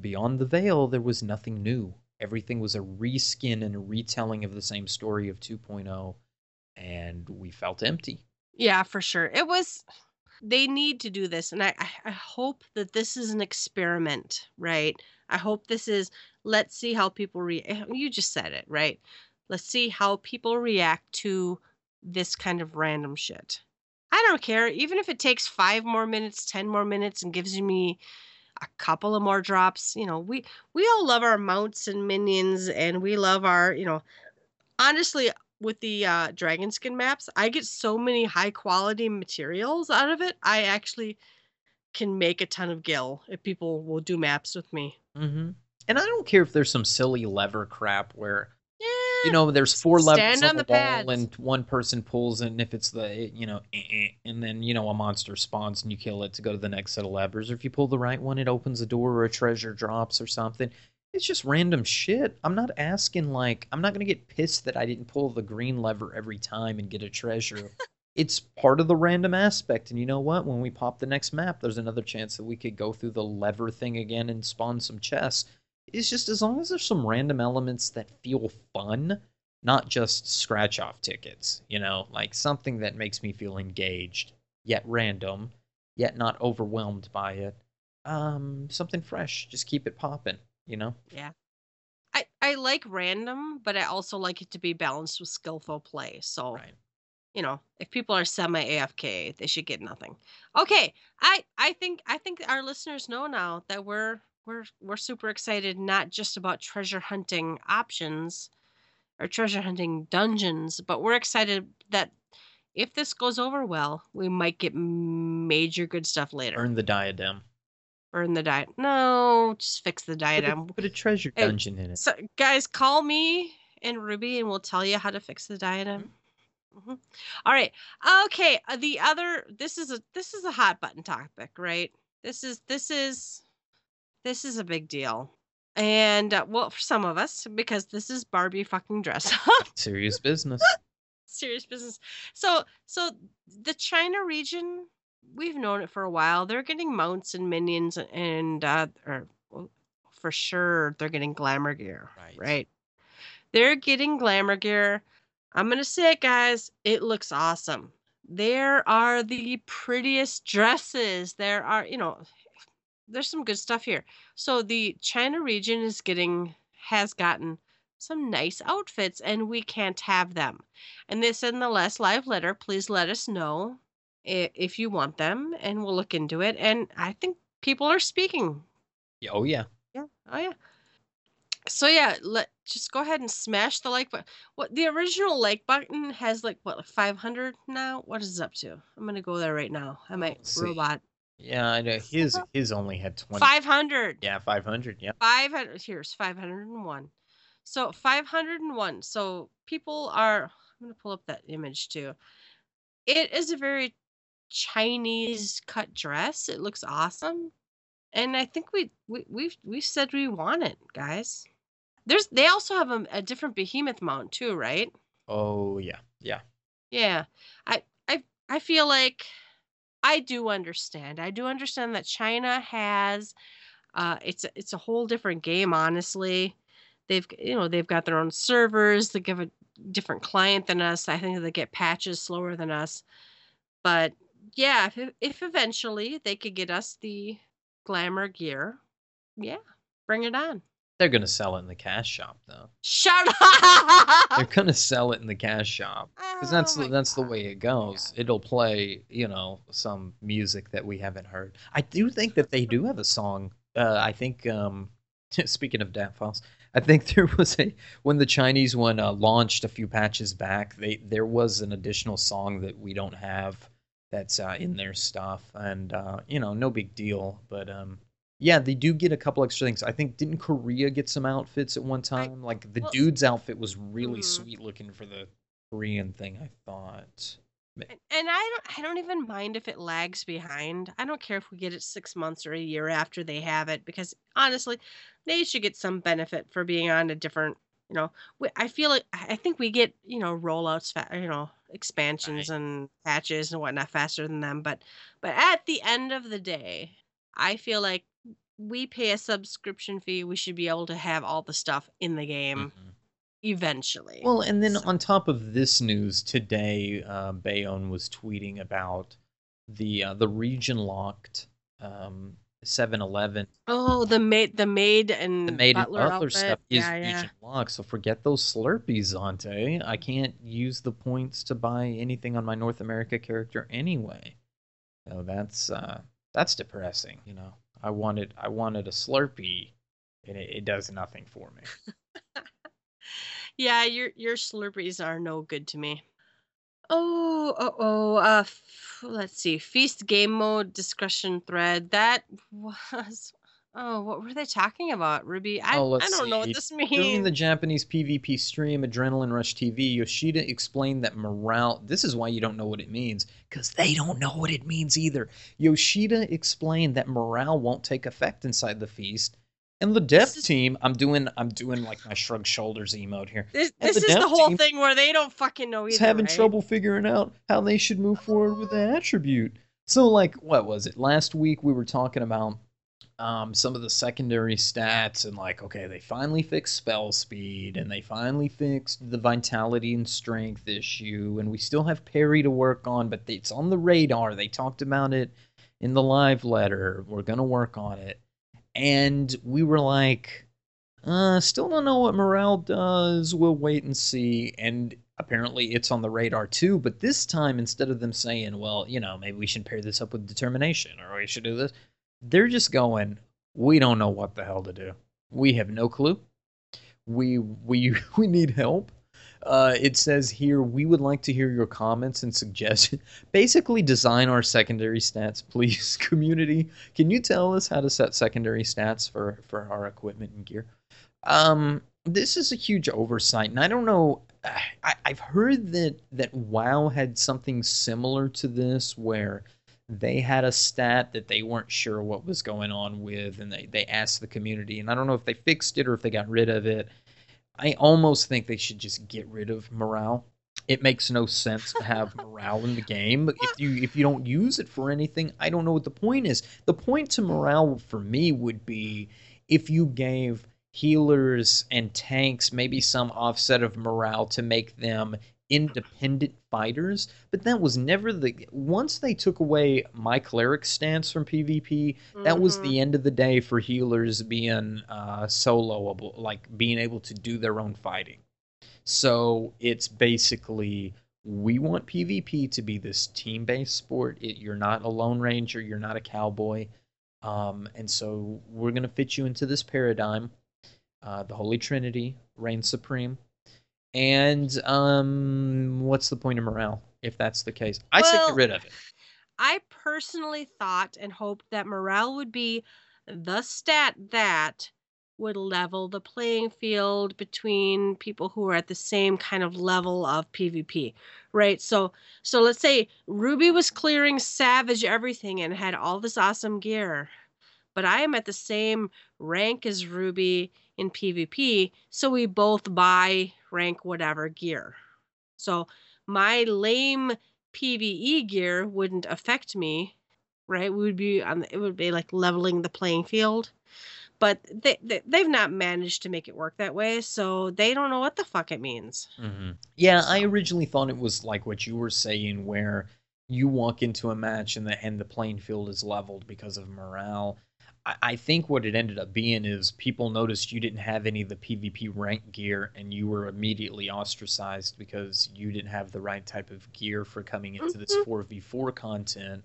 beyond the veil, there was nothing new. Everything was a reskin and a retelling of the same story of two point oh, and we felt empty. Yeah, for sure. It was, they need to do this, and I, I hope that this is an experiment, right? I hope this is, let's see how people react. You just said it, right? Let's see how people react to this kind of random shit. I don't care, even if it takes five more minutes, ten more minutes, and gives me a couple of more drops. You know, we we all love our mounts and minions, and we love our, you know, honestly, with the uh, dragon skin maps, I get so many high quality materials out of it. I actually can make a ton of gil if people will do maps with me. Mm-hmm. And I don't care if there's some silly lever crap where, yeah, you know, there's four levels on the wall and one person pulls, and if it's the, you know, eh, eh, and then, you know, a monster spawns and you kill it to go to the next set of levers. Or if you pull the right one, it opens a door or a treasure drops or something. It's just random shit. I'm not asking, like, I'm not going to get pissed that I didn't pull the green lever every time and get a treasure. It's part of the random aspect. And you know what? When we pop the next map, there's another chance that we could go through the lever thing again and spawn some chests. It's just, as long as there's some random elements that feel fun, not just scratch-off tickets, you know, like something that makes me feel engaged, yet random, yet not overwhelmed by it. Um, something fresh. Just keep it popping. You know? Yeah. I, I like random, but I also like it to be balanced with skillful play. So, right. You know, if people are semi-A F K, they should get nothing. Okay. I, I think I think our listeners know now that we're we're we're super excited, not just about treasure hunting options or treasure hunting dungeons, but we're excited that if this goes over well, we might get major good stuff later. Earn the diadem. Burn the diet. No, just fix the diadem. Put a, put a treasure dungeon hey, in it. So, guys, call me and Ruby, and we'll tell you how to fix the diadem. Mm-hmm. Mm-hmm. All right. Okay. The other. This is a. This is a hot button topic, right? This is. This is. This is a big deal, and uh, well, for some of us, because this is Barbie fucking dress up. Serious business. Serious business. So, so the China region. We've known it for a while. They're getting mounts and minions, and uh, or well, for sure they're getting glamour gear. Right. right? They're getting glamour gear. I'm gonna say it, guys. It looks awesome. There are the prettiest dresses. There are, you know, there's some good stuff here. So the China region is getting has gotten some nice outfits, and we can't have them. And they said in the last live letter, please let us know if you want them, and we'll look into it. And I think people are speaking. Oh, yeah. Yeah. Oh, yeah. So, yeah, let just go ahead and smash the like button. What, the original like button has, like, what, five hundred now? What is it up to? I'm going to go there right now. I might robot. Yeah, I know. His his only had twenty. five hundred. Yeah, five hundred. Yeah. five hundred. Here's five hundred one. So, five hundred one. So, people are... I'm going to pull up that image, too. It is a very... Chinese cut dress. It looks awesome, and I think we we we've we've said we want it, guys. There's they also have a, a different behemoth mount too, right? Oh yeah, yeah, yeah. I I I feel like I do understand. I do understand that China has uh, it's it's a whole different game. Honestly, they've you know they've got their own servers. They give a different client than us. I think they get patches slower than us, but yeah, if, if eventually they could get us the glamour gear, yeah, bring it on. They're going to sell it in the cash shop, though. Shut up! They're going to sell it in the cash shop. Because that's, oh that's the way it goes. Yeah. It'll play, you know, some music that we haven't heard. I do think that they do have a song. Uh, I think, um, speaking of Daft Punk, I think there was a, when the Chinese one uh, launched a few patches back, they there was an additional song that we don't have that's uh, in their stuff, and uh, you know, no big deal. But um, yeah, they do get a couple extra things. I think didn't Korea get some outfits at one time? I, like the well, dude's outfit was really mm. sweet looking for the Korean thing, I thought. But, and, and I don't, I don't even mind if it lags behind. I don't care if we get it six months or a year after they have it, because honestly, they should get some benefit for being on a different. You know, we, I feel like I think we get you know rollouts, you know, expansions right. and patches and whatnot faster than them. But but at the end of the day, I feel like we pay a subscription fee. We should be able to have all the stuff in the game mm-hmm. eventually. Well, and then so. on top of this news today, uh, Bayon was tweeting about the uh, the region locked. Um, seven eleven. Oh, the maid, the maid and the maid butler and butler outfit. stuff is yeah, yeah. region locked. So forget those Slurpees, Ante. I can't use the points to buy anything on my North America character anyway. So that's uh, that's depressing. You know, I wanted I wanted a Slurpee, and it, it does nothing for me. Yeah, your your Slurpees are no good to me. Oh, oh, oh, uh, f let's see. Feast game mode discussion thread. That was, oh, what were they talking about, Ruby? I, oh, I don't see. know what this means. During the Japanese P V P stream, Adrenaline Rush T V, Yoshida explained that morale, this is why you don't know what it means, because they don't know what it means either. Yoshida explained that morale won't take effect inside the Feast. And the dev team, I'm doing, I'm doing like my shrug shoulders emote here. This, this is the whole thing where they don't fucking know either. Is having right? trouble figuring out how they should move forward with that attribute. So, like, what was it? Last week we were talking about um, some of the secondary stats, and like, okay, they finally fixed spell speed, and they finally fixed the vitality and strength issue, and we still have parry to work on, but it's on the radar. They talked about it in the live letter. We're gonna work on it. And we were like, uh, still don't know what morale does. We'll wait and see. And apparently it's on the radar too. But this time, instead of them saying, well, you know, maybe we should pair this up with determination or we should do this, they're just going, we don't know what the hell to do. We have no clue. We, we, we need help. Uh, it says here, we would like to hear your comments and suggestions. Basically, design our secondary stats, please, community. Can you tell us how to set secondary stats for, for our equipment and gear? Um, this is a huge oversight, and I don't know. I, I've heard that, that WoW had something similar to this where they had a stat that they weren't sure what was going on with, and they, they asked the community, and I don't know if they fixed it or if they got rid of it. I almost think they should just get rid of morale. It makes no sense to have morale in the game. If you if you don't use it for anything, I don't know what the point is. The point to morale for me would be if you gave healers and tanks maybe some offset of morale to make them independent fighters, but that was never the... Once they took away my cleric stance from P V P, that mm-hmm. was the end of the day for healers being uh, soloable, like being able to do their own fighting. So it's basically, we want P V P to be this team-based sport. It, you're not a lone ranger, you're not a cowboy, um, and so we're going to fit you into this paradigm. Uh, the Holy Trinity reigns supreme. And um, what's the point of morale if that's the case? I well, say get rid of it. I personally thought and hoped that morale would be the stat that would level the playing field between people who are at the same kind of level of P V P, right? So, so let's say Ruby was clearing Savage everything and had all this awesome gear, but I am at the same rank as Ruby in P V P, so we both buy rank whatever gear. So my lame P V E gear wouldn't affect me, right? We would be on. It would be like leveling the playing field, but they, they they've not managed to make it work that way, so they don't know what the fuck it means. Mm-hmm. Yeah, so. I originally thought it was like what you were saying, where you walk into a match and the and the playing field is leveled because of morale. I think what it ended up being is people noticed you didn't have any of the P V P rank gear and you were immediately ostracized because you didn't have the right type of gear for coming into mm-hmm. this four v four content.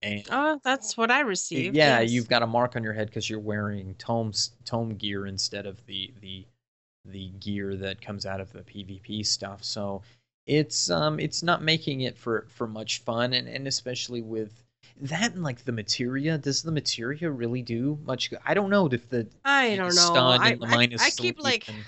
And oh, that's what I received. Yeah, yes. You've got a mark on your head because you're wearing tome, tome gear instead of the, the the gear that comes out of the PvP stuff. So it's um it's not making it for for much fun, and and especially with that and like the materia. Does the materia really do much? I don't know if the I don't the know. Stun I, and the I, minus I keep like. And,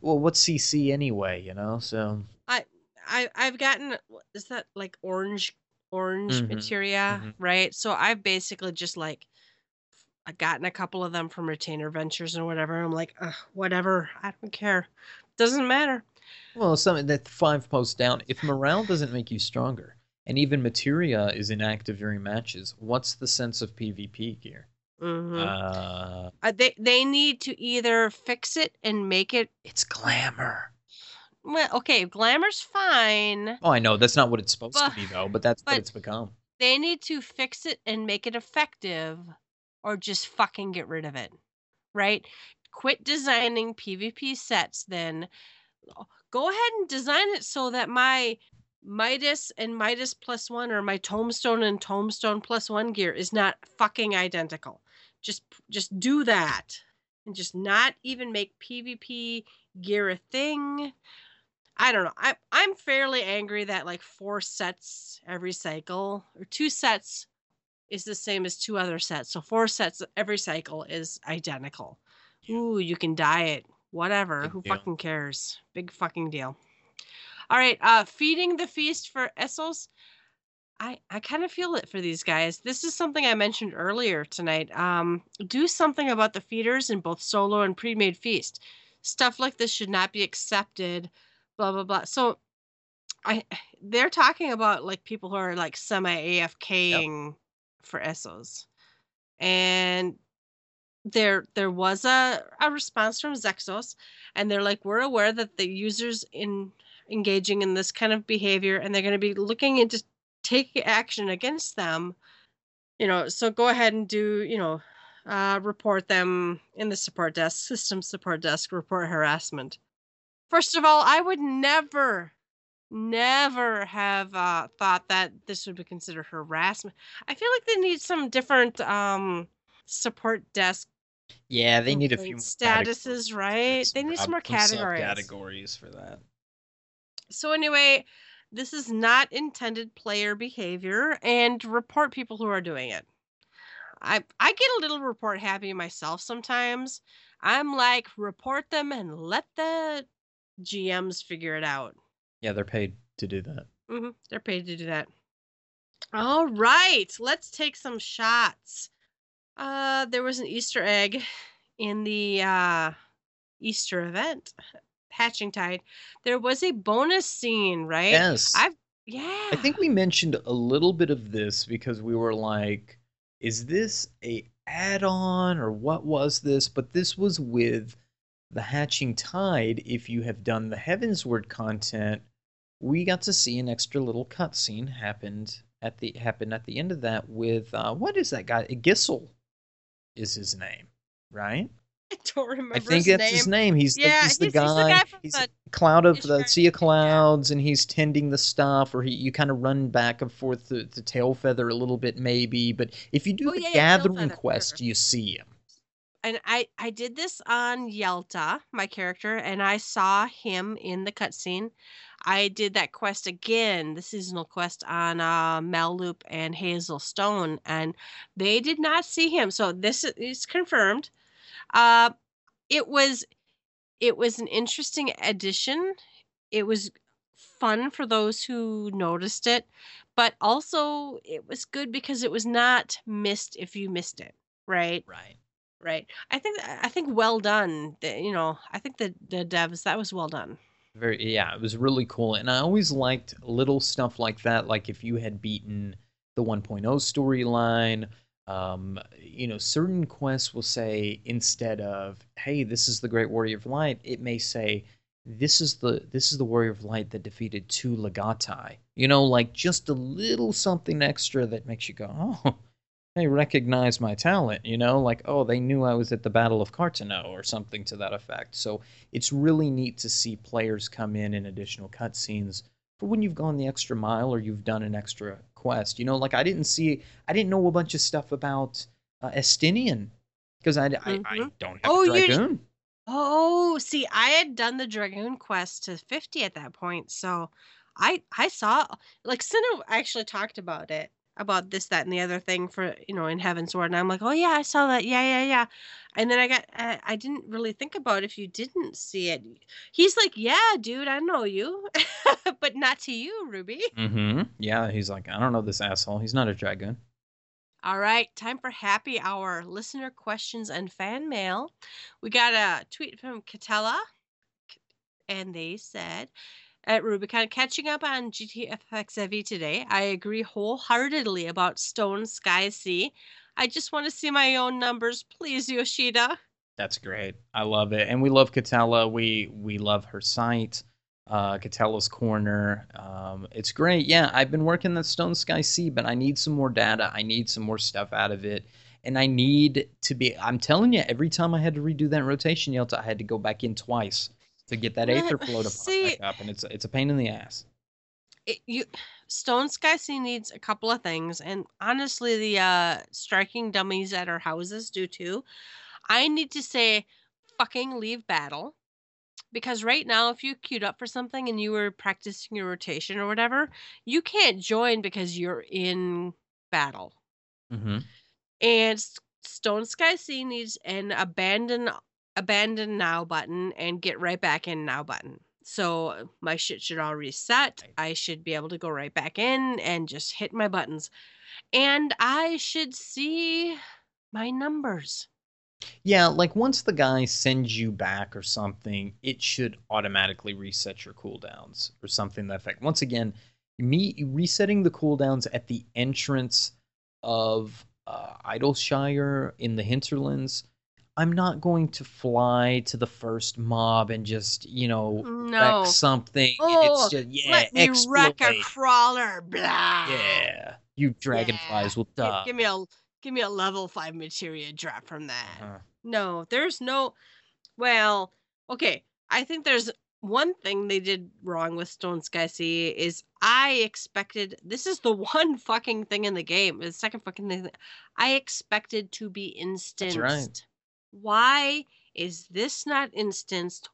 well, what's C C anyway? You know, so I I I've gotten is that like orange orange mm-hmm. materia, mm-hmm. right? So I've basically just like. I've gotten a couple of them from Retainer Ventures and whatever. And I'm like, ugh, whatever. I don't care. Doesn't matter. Well, something that five posts down. If morale doesn't make you stronger, and even materia is inactive during matches, what's the sense of PvP gear? Mm-hmm. uh, uh, they they need to either fix it and make it. It's glamour. Well, okay, glamour's fine. Oh, I know that's not what it's supposed but, to be though, but that's but what it's become. They need to fix it and make it effective. Or just fucking get rid of it, right? Quit designing PvP sets then. Go ahead and design it so that my Midas and Midas plus one or my Tombstone and Tombstone plus one gear is not fucking identical. Just just do that. And just not even make PvP gear a thing. I don't know. I, I'm fairly angry that like four sets every cycle or two sets is the same as two other sets. So four sets every cycle is identical. Yeah. Ooh, you can dye it. Whatever. Big Who deal. Fucking cares? Big fucking deal. All right. Uh, feeding the feast for Essos. I, I kind of feel it for these guys. This is something I mentioned earlier tonight. Um, do something about the feeders in both solo and pre-made feast. Stuff like this should not be accepted. Blah, blah, blah. So I they're talking about like people who are like semi-AFKing yep. for Essos, and there there was a, a response from Zexos, and they're like, we're aware that the users in engaging in this kind of behavior, and they're going to be looking into taking action against them, you know, so go ahead and do, you know, uh, report them in the support desk, system support desk, report harassment. First of all, I would never Never have uh, thought that this would be considered harassment. I feel like they need some different um, support desk. Yeah, they need a few more statuses, right? They need some more categories. Categories for that. So anyway, this is not intended player behavior, and report people who are doing it. I I get a little report happy myself sometimes. I'm like, report them and let the G Ms figure it out. Yeah, they're paid to do that. Mm-hmm. They're paid to do that. All right, let's take some shots. Uh, there was an Easter egg in the uh, Easter event, Hatching Tide. There was a bonus scene, right? Yes. I've yeah. I think we mentioned a little bit of this because we were like, "Is this a add-on or what was this?" But this was with the Hatching Tide. If you have done the Heavensward content. We got to see an extra little cutscene happened at the happened at the end of that with uh, what is that guy? Gissel is his name, right? I don't remember. I think his that's name. his name. He's, yeah, the, he's, he's the guy. He's, the guy from he's the cloud of the sea of clouds, yeah. And he's tending the stuff. Or he, you kind of run back and forth to, to Tailfeather a little bit, maybe. But if you do oh, the yeah, gathering yeah, quest, you see him. And I, I did this on Yelta, my character, and I saw him in the cutscene. I did that quest again, the seasonal quest on uh, Malloop and Hazelstone, and they did not see him. So this is confirmed. Uh, it was it was an interesting addition. It was fun for those who noticed it, but also it was good because it was not missed if you missed it, right? Right. Right. I think I think well done. You know, I think the the devs, that was well done. Very yeah, it was really cool. And I always liked little stuff like that, like if you had beaten the one point oh storyline, um, you know, certain quests will say, instead of, hey, this is the Great Warrior of Light, it may say, this is the this is the Warrior of Light that defeated two Legatai. You know, like just a little something extra that makes you go, oh, they recognize my talent, you know, like, oh, they knew I was at the Battle of Cartano or something to that effect. So it's really neat to see players come in in additional cutscenes for when you've gone the extra mile or you've done an extra quest. You know, like I didn't see, I didn't know a bunch of stuff about uh, Estinian because I, mm-hmm. I, I don't have oh, a Dragoon. Oh, see, I had done the Dragoon Quest to fifty at that point, so I I saw, like, Sinnoh actually talked about it, about this, that, and the other thing for, you know, in Heaven's Ward, and I'm like, oh, yeah, I saw that, yeah, yeah, yeah, and then I got, I, I didn't really think about if you didn't see it. He's like, yeah, dude, I know you, but not to you, Ruby. Mm-hmm. Yeah, he's like, I don't know this asshole, he's not a dragoon. All right, time for happy hour, listener questions and fan mail. We got a tweet from Catella, and they said, at Rubicon, catching up on G T F X E V today, I agree wholeheartedly about Stone Sky Sea. I just want to see my own numbers, please, Yoshida. That's great. I love it. And we love Catella. We, we love her site. Uh, Catella's Corner. Um, it's great. Yeah, I've been working the Stone Sky Sea, but I need some more data. I need some more stuff out of it. And I need to be, I'm telling you, every time I had to redo that rotation, Yelta, I had to go back in twice to get that aether flow to pop back up. And it's, it's a pain in the ass. It, you, Stone Sky Sea needs a couple of things. And honestly, the uh, striking dummies at our houses do too. I need to say, fucking leave battle. Because right now, if you queued up for something and you were practicing your rotation or whatever, you can't join because you're in battle. Mm-hmm. And Stone Sky Sea needs an abandon abandon now button and get right back in now button. So my shit should all reset. Right. I should be able to go right back in and just hit my buttons. And I should see my numbers. Yeah, like once the guy sends you back or something, it should automatically reset your cooldowns or something to that effect. Once again, me resetting the cooldowns at the entrance of uh, Idleshire in the Hinterlands, I'm not going to fly to the first mob and just, you know, no. wreck something. Oh, it's just, yeah, let me exploit. Wreck a crawler, blah. Yeah, you dragonflies yeah. will die. Give me a... Give me a level five materia drop from that. Uh-huh. No, there's no... Well, okay. I think there's one thing they did wrong with Stone Sky Sea is I expected... This is the one fucking thing in the game. The second fucking thing. I expected to be instanced. That's right. Why is this not instanced?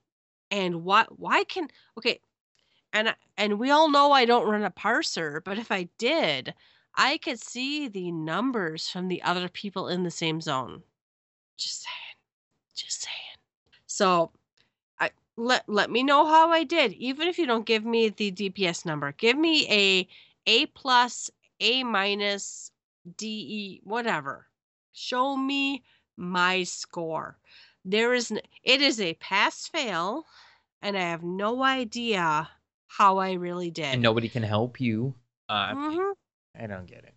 And why, why can... Okay. And, and we all know I don't run a parser, but if I did... I could see the numbers from the other people in the same zone. Just saying. Just saying. So I let let me know how I did. Even if you don't give me the D P S number. Give me a A plus, A minus, D E, whatever. Show me my score. There is n- it is a pass-fail, and I have no idea how I really did. And nobody can help you. Uh, mm-hmm. I don't get it.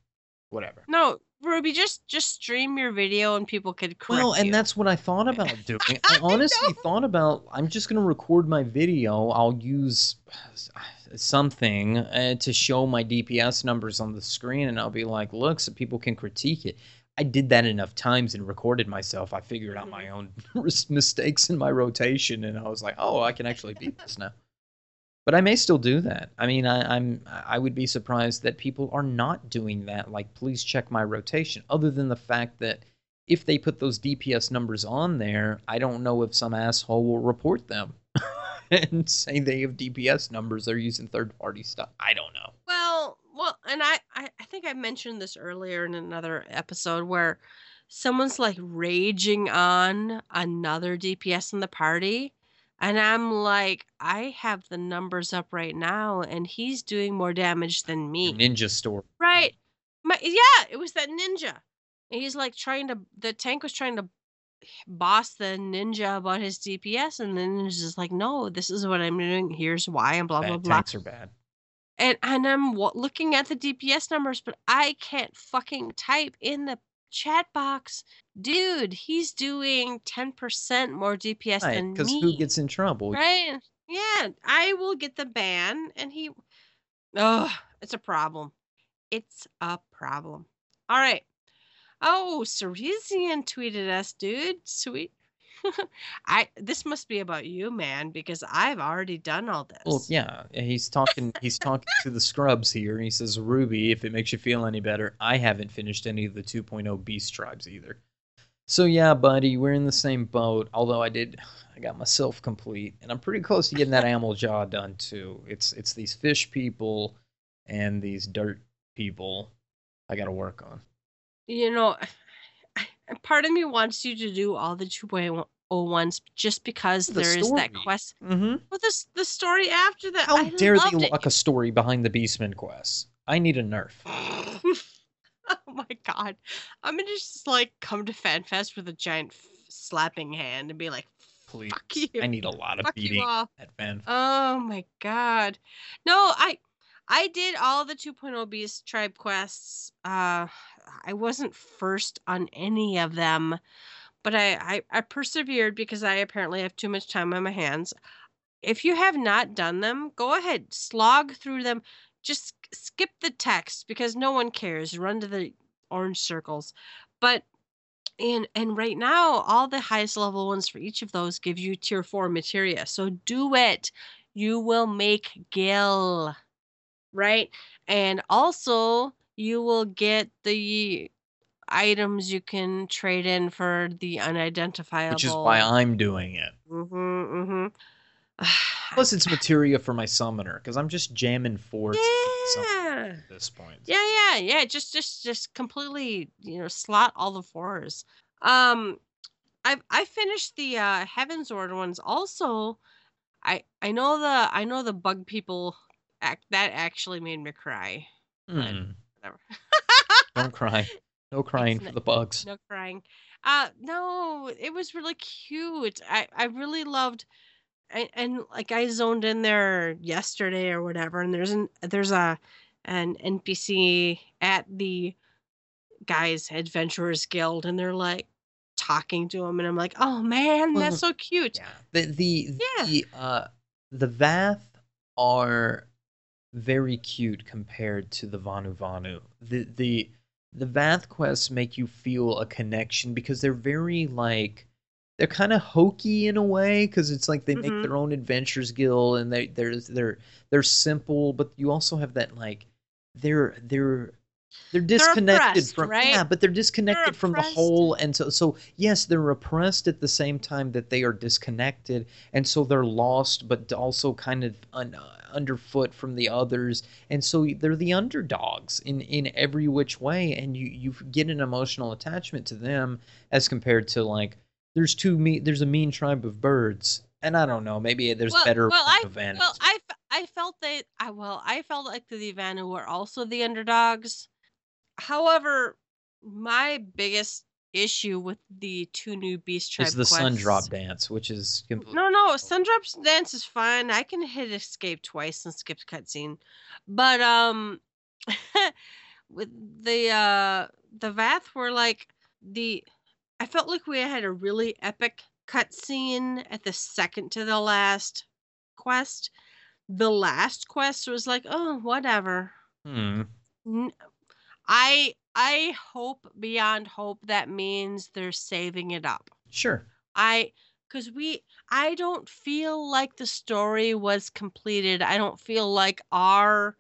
Whatever. No, Ruby, just just stream your video and people could correct Well, and you. That's what I thought about doing. I honestly I thought about, I'm just going to record my video. I'll use something uh, to show my D P S numbers on the screen, and I'll be like, look, so people can critique it. I did that enough times and recorded myself. I figured out my own mistakes in my rotation, and I was like, oh, I can actually beat this now. But I may still do that. I mean, I, I'm I would be surprised that people are not doing that. Like, please check my rotation. Other than the fact that if they put those D P S numbers on there, I don't know if some asshole will report them and say they have D P S numbers. They're using third-party stuff. I don't know. Well, well, and I, I, I think I mentioned this earlier in another episode where someone's, like, raging on another D P S in the party. And I'm like, I have the numbers up right now, and he's doing more damage than me. Ninja store. Right. My, yeah, it was that ninja. And he's like trying to, the tank was trying to boss the ninja about his D P S, and the ninja's just like, no, this is what I'm doing. Here's why, and blah, blah, blah. Tanks are bad. And, and I'm looking at the D P S numbers, but I can't fucking type in the chat box, dude, he's doing ten percent more D P S right, than me. Because who gets in trouble? Right? Yeah, I will get the ban, and he... Oh, it's a problem. It's a problem. All right. Oh, Ceresian tweeted us, dude. Sweet. I. This must be about you, man, because I've already done all this. Well, yeah, he's talking He's talking to the scrubs here, and he says, Ruby, if it makes you feel any better, I haven't finished any of the two point oh Beast Tribes either. So yeah, buddy, we're in the same boat, although I did... I got myself complete, and I'm pretty close to getting that animal jaw done, too. It's it's these fish people and these dirt people I gotta work on. You know, part of me wants you to do all the two point oh ones just because the there story. is that quest. Mm-hmm. Well, this, the story after that, How I dare they lock it. a story behind the Beastman quest? I need a nerf. Oh my god. I'm gonna just, like, come to FanFest with a giant f slapping hand and be like, please. Fuck you. I need a lot of Fuck beating at FanFest. Oh my god. No, I I did all the two point oh Beast Tribe quests. Uh, I wasn't first on any of them, but I, I, I persevered because I apparently have too much time on my hands. If you have not done them, go ahead. Slog through them. Just skip the text because no one cares. Run to the orange circles. But and, and right now, all the highest level ones for each of those give you tier four materia. So do it. You will make Gil. Right? And also, you will get the items you can trade in for the unidentifiable. Which is why I'm doing it. Mm-hmm, mm-hmm. Plus, it's materia for my summoner, because I'm just jamming for yeah. at this point. Yeah, yeah, yeah. Just, just, just completely, you know, slot all the fours. Um, I've I finished the uh, Heaven's Order ones. Also, I I know the I know the bug people. Act, that actually made me cry. Mm. But Don't cry. No crying it's for no, the bugs. No crying. Uh, no, it was really cute. I, I really loved, I, and like I zoned in there yesterday or whatever. And there's an there's a an N P C at the guys Adventurers Guild, and they're like talking to him, and I'm like, oh man, well, that's so cute. Yeah. The the yeah. the uh the Vath are very cute compared to the Vanu Vanu. The the the Vath quests make you feel a connection because they're very like they're kind of hokey in a way because it's like they mm-hmm. make their own Adventures Guild and they they're they're they're simple, but you also have that like they're they're they're disconnected they're from right? yeah, but they're disconnected they're from the whole, and so so yes, they're oppressed at the same time that they are disconnected, and so they're lost, but also kind of un, uh, underfoot from the others, and so they're the underdogs in in every which way, and you you get an emotional attachment to them as compared to like there's two me there's a mean tribe of birds, and I don't know, maybe there's well, better well I well I I felt that I well I felt like the Vanu were also the underdogs. However, my biggest issue with the two new Beast Tribe is the quests. Sundrop Dance, which is completely no, no. Sundrop Dance is fine. I can hit escape twice and skip cutscene, but um, with the uh the Vath were like the. I felt like we had a really epic cutscene at the second to the last quest. The last quest was like, oh, whatever. Hmm. N I I hope beyond hope that means they're saving it up. Sure. I cuz we I don't feel like the story was completed. I don't feel like our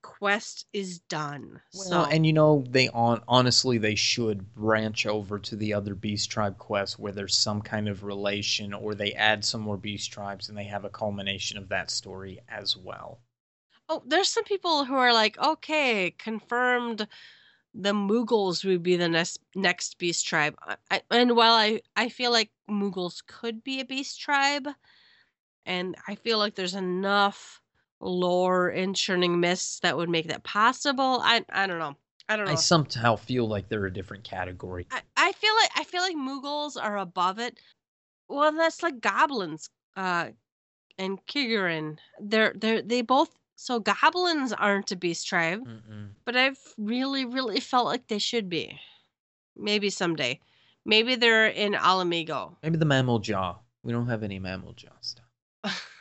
quest is done. Well, so. and you know they on honestly they should branch over to the other Beast Tribe quests where there's some kind of relation or they add some more Beast Tribes and they have a culmination of that story as well. Oh, there's some people who are like, okay, confirmed the Mughals would be the next, next Beast Tribe. I, and while I, I feel like Mughals could be a Beast Tribe, and I feel like there's enough lore in Churning Mists that would make that possible, I I don't know. I don't know. I somehow feel like they're a different category. I, I feel like I feel like Mughals are above it. Well, that's like goblins uh, and Kigurin. They're, they're, they both... So goblins aren't a Beast Tribe, mm-mm. but I've really, really felt like they should be. Maybe someday. Maybe they're in Alamigo. Maybe the mammal jaw. We don't have any mammal jaw stuff.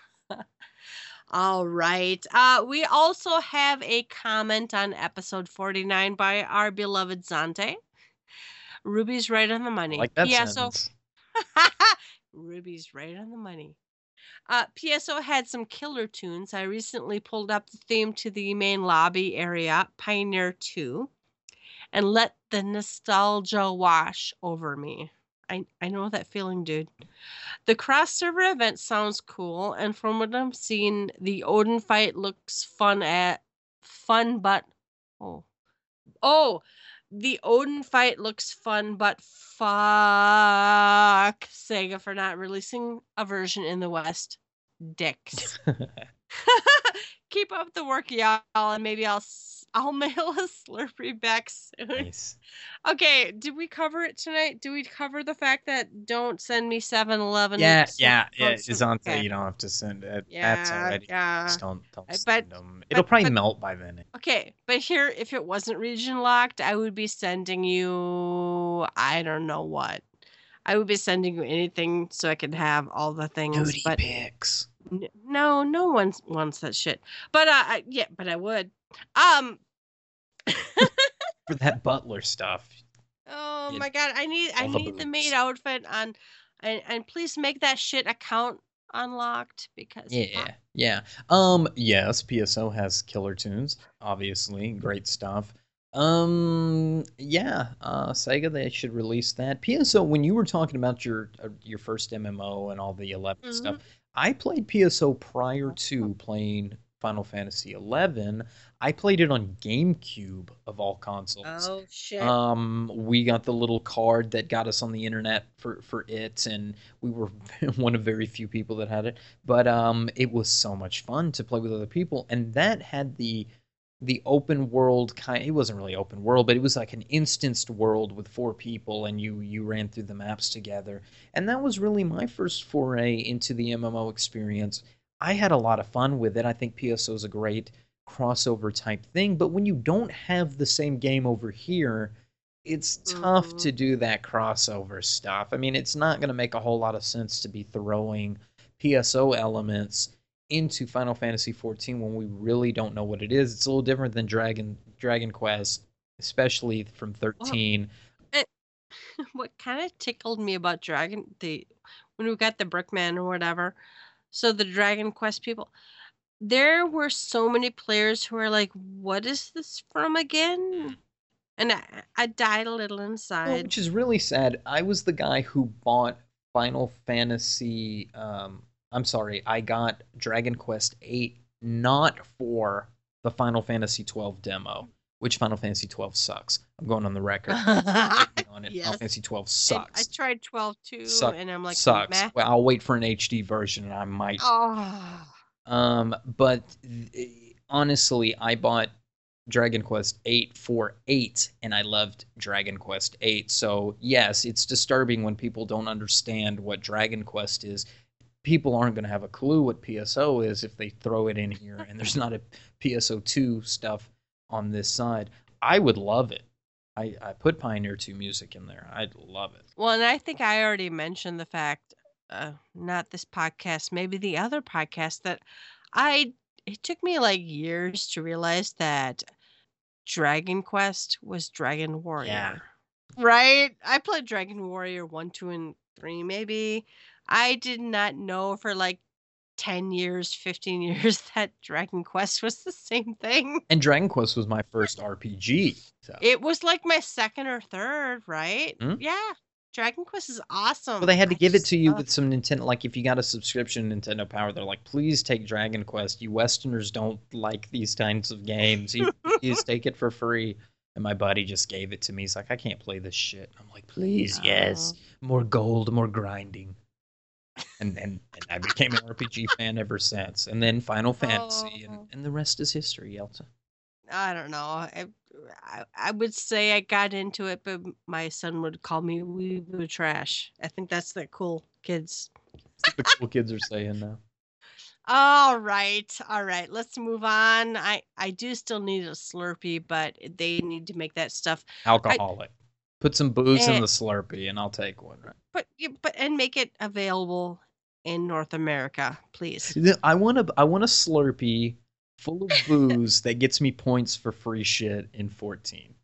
All right. Uh, we also have a comment on episode forty-nine by our beloved Zante. Ruby's right on the money. I like that yeah, sentence. So... Ruby's right on the money. Uh, P S O had some killer tunes. I recently pulled up the theme to the main lobby area, Pioneer two, and let the nostalgia wash over me. I, I know that feeling, dude. The cross-server event sounds cool, and from what I've seen, the Odin fight looks fun at fun, but oh, oh, the Odin fight looks fun, but fuck Sega for not releasing a version in the West. Dicks. Keep up the work, y'all, and maybe I'll I'll mail a Slurpee back soon. Nice. Okay, did we cover it tonight? Do we cover the fact that don't send me seven eleven? Yeah, yeah, yeah. It's on there. You don't have to send it. Yeah, that's already. Yeah. Just don't, don't but, send them. It'll but, probably but, melt by then. Okay, but here, if it wasn't region locked, I would be sending you, I don't know what. I would be sending you anything so I could have all the things. Duty but pics. No, no one wants that shit. But uh, I, yeah, but I would. Um, for that butler stuff. Oh my god, I need I need the maid outfit on, and and please make that shit account unlocked because yeah, uh, yeah. Um, yes, P S O has killer tunes, obviously, great stuff. Um, yeah, uh, Sega, they should release that. P S O, when you were talking about your uh, your first M M O and all the eleven mm-hmm. stuff, I played P S O prior to playing Final Fantasy eleven. I played it on GameCube of all consoles. Oh shit! Um, we got the little card that got us on the internet for for it, and we were one of very few people that had it. But um, it was so much fun to play with other people, and that had the the open world kind. It wasn't really open world, but it was like an instanced world with four people, and you you ran through the maps together. And that was really my first foray into the M M O experience. I had a lot of fun with it. I think P S O is a great crossover type thing, but when you don't have the same game over here, it's mm-hmm. tough to do that crossover stuff. I mean, it's not going to make a whole lot of sense to be throwing P S O elements into Final Fantasy fourteen when we really don't know what it is. It's a little different than Dragon Dragon Quest, especially from thirteen. Well, it, what kind of tickled me about Dragon, the when we got the Brickman or whatever, so the Dragon Quest people, there were so many players who were like, what is this from again? And I, I died a little inside. Well, which is really sad. I was the guy who bought Final Fantasy... Um, I'm sorry, I got Dragon Quest eight not for the Final Fantasy twelve demo, which Final Fantasy twelve sucks. I'm going on the record. on it. Yes. Final Fantasy twelve sucks. And I tried twelve too, Suck, and I'm like, sucks. Meh. Well, I'll wait for an H D version, and I might. Oh. Um, but th- honestly, I bought Dragon Quest eight for eight, and I loved Dragon Quest eight. So yes, it's disturbing when people don't understand what Dragon Quest is. People aren't going to have a clue what P S O is if they throw it in here, and there's not a P S O two stuff on this side. I would love it. I, I put Pioneer two music in there. I'd love it. Well, and I think I already mentioned the fact, uh, not this podcast, maybe the other podcast, that I it took me like years to realize that Dragon Quest was Dragon Warrior. Yeah. Right? I played Dragon Warrior one, two, and three maybe. I did not know for like ten years, fifteen years that Dragon Quest was the same thing. And Dragon Quest was my first R P G. So. It was like my second or third, right? Hmm? Yeah. Dragon Quest is awesome. Well, they had to I give it to you with some Nintendo. Like, if you got a subscription to Nintendo Power, they're like, please take Dragon Quest. You Westerners don't like these kinds of games. You just take it for free. And my buddy just gave it to me. He's like, I can't play this shit. I'm like, please, oh. yes. More gold, more grinding. And, and and I became an R P G fan ever since. And then Final Fantasy, oh. and, and the rest is history, Yelta. I don't know. I, I I would say I got into it, but my son would call me weeboo trash. I think that's the cool kids. That's what the cool kids are saying now. All right. All right. Let's move on. I, I do still need a Slurpee, but they need to make that stuff alcoholic. I, Put some booze and, in the Slurpee, and I'll take one. Right? But but and make it available in North America, please. I want a I want a Slurpee full of booze that gets me points for free shit in fourteen.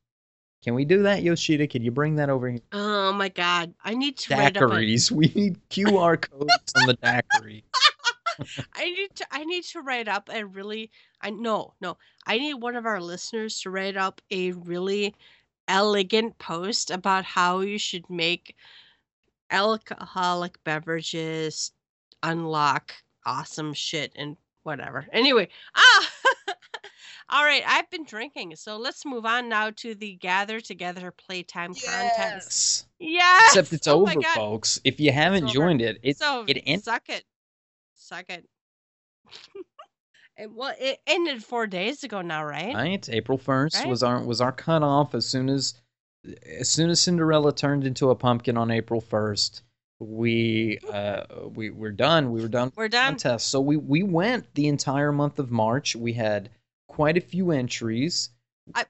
Can we do that, Yoshida? Can you bring that over here? Oh my God, I need to daiquiris. Write up a... We need Q R codes on the daiquiri. I need to I need to write up a really I no no I need one of our listeners to write up a really elegant post about how you should make alcoholic beverages unlock awesome shit and whatever. Anyway, ah, all right, I've been drinking, so let's move on now to the Gather Together Playtime yes. contest. Yes, except it's oh over, folks. If you haven't it's joined over. it, it so it ended. Suck it, suck it. it. Well, it ended four days ago now, right? Right, April first right? was our was our cutoff. As soon as as soon as Cinderella turned into a pumpkin on April first. We uh we were done. We were done. We're done. Contest. So we we went the entire month of March. We had quite a few entries. I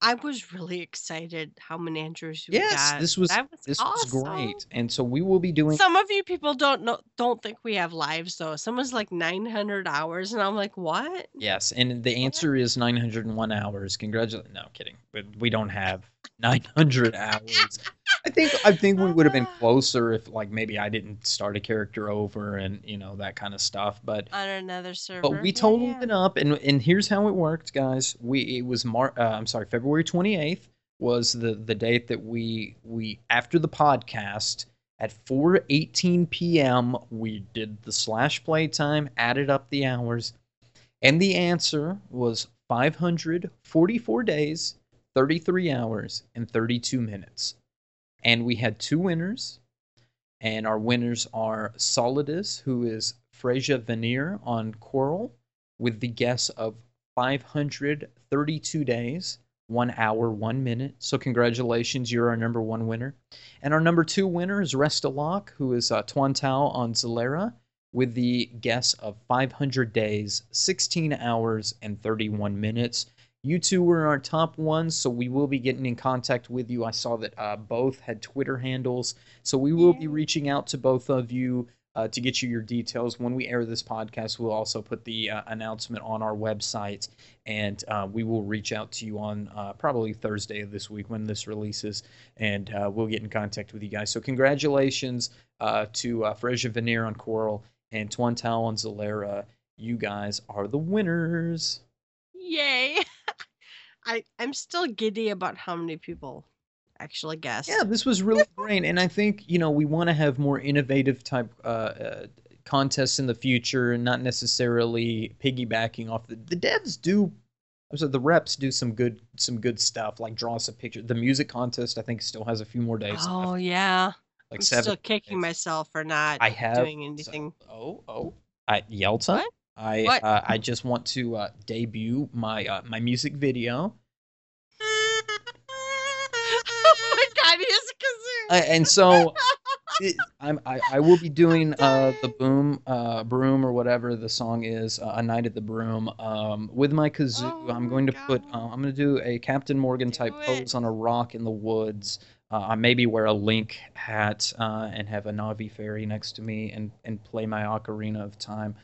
I was really excited how many entries we yes, got. This was, that was this awesome. was great. And so we will be doing. Some of you people don't know don't think we have lives though. Someone's like nine hundred hours, and I'm like, what? Yes, and the answer is nine hundred one hours. Congratulations. No, kidding. We don't have nine hundred hours. I think I think we would have been closer if, like, maybe I didn't start a character over and, you know, that kind of stuff. But on another server, but we totaled yeah, yeah. it up, and and here's how it worked, guys. We it was Mar uh, I'm sorry, February twenty-eighth was the the date that we we after the podcast at four eighteen p m we did the slash playtime, added up the hours, and the answer was five hundred forty-four days, thirty-three hours, and thirty-two minutes. And we had two winners, and our winners are Solidus, who is Freja Veneer on Coral, with the guess of five hundred thirty-two days, one hour, one minute. So congratulations, you're our number one winner. And our number two winner is Restalock, who is uh, Tuan Tao on Zalera, with the guess of five hundred days, sixteen hours, and thirty-one minutes. You two were our top ones, so we will be getting in contact with you. I saw that uh, both had Twitter handles, so we will yeah. be reaching out to both of you uh, to get you your details. When we air this podcast, we'll also put the uh, announcement on our website, and uh, we will reach out to you on uh, probably Thursday of this week when this releases, and uh, we'll get in contact with you guys. So congratulations uh, to uh, Freja Veneer on Coral and Tuan Tao on Zalera. You guys are the winners. Yay. I, I'm still giddy about how many people actually guessed. Yeah, this was really great. And I think, you know, we want to have more innovative type uh, uh, contests in the future and not necessarily piggybacking off the, the devs do. So the reps do some good some good stuff, like draw us a picture. The music contest, I think, still has a few more days. Oh, left. yeah. Like I'm seven still kicking days. myself for not I have, doing anything. So, oh, oh. I, Yelta? What? I uh, I just want to uh, debut my uh, my music video. Oh my God, he has a kazoo! Uh, and so, it, I'm, I I will be doing uh, the boom uh, broom or whatever the song is, uh, A Night at the Broom, um, with my kazoo. Oh I'm going to God. put uh, I'm going to do a Captain Morgan do type it. pose on a rock in the woods. Uh, I maybe wear a Link hat uh, and have a Navi fairy next to me and and play my Ocarina of Time.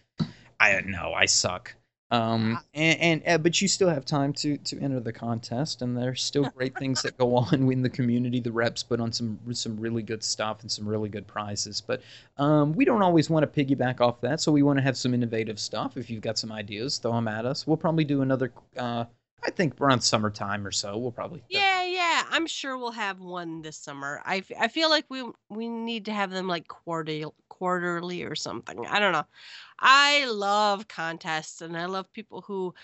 I don't know. I suck. Um, and, and uh, but you still have time to to enter the contest, and there's still great things that go on in the community. The reps put on some some really good stuff and some really good prizes. But um, we don't always want to piggyback off that, so we want to have some innovative stuff. If you've got some ideas, throw them at us. We'll probably do another. Uh, I think around summertime or so, we'll probably. Yeah, yeah. I'm sure we'll have one this summer. I, I feel like we we need to have them like quarterly, quarterly or something. I don't know. I love contests, and I love people who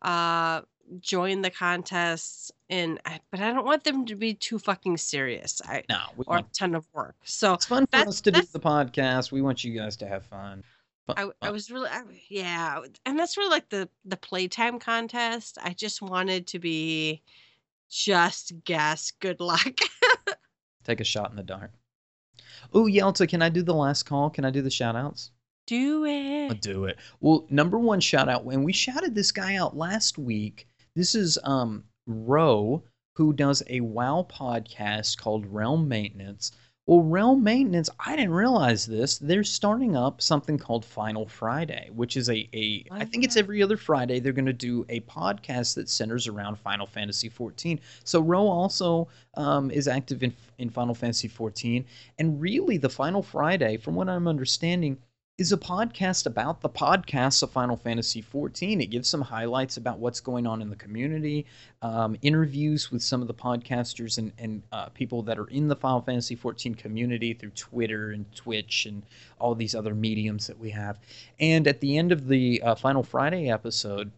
uh, join the contests. And I, but I don't want them to be too fucking serious. I, no, we or want, a ton of work. So it's fun for us to do the podcast. We want you guys to have fun. I, I was really, I, yeah, and that's really like the the playtime contest. I just wanted to be, just guess. Good luck. Take a shot in the dark. Oh, Yelta, can I do the last call? Can I do the shout outs? Do it. I'll do it. Well, number one shout out, and we shouted this guy out last week. This is um Ro, who does a WoW podcast called Realm Maintenance. Well, Realm Maintenance, I didn't realize this. They're starting up something called Final Friday, which is a, a I think it's every other Friday. They're going to do a podcast that centers around Final Fantasy fourteen. So Ro also um, is active in, in Final Fantasy fourteen. And really, the Final Friday, from what I'm understanding, is a podcast about the podcasts of Final Fantasy fourteen. It gives some highlights about what's going on in the community, um, interviews with some of the podcasters and, and uh, people that are in the Final Fantasy fourteen community through Twitter and Twitch and all these other mediums that we have. And at the end of the uh, Final Friday episode,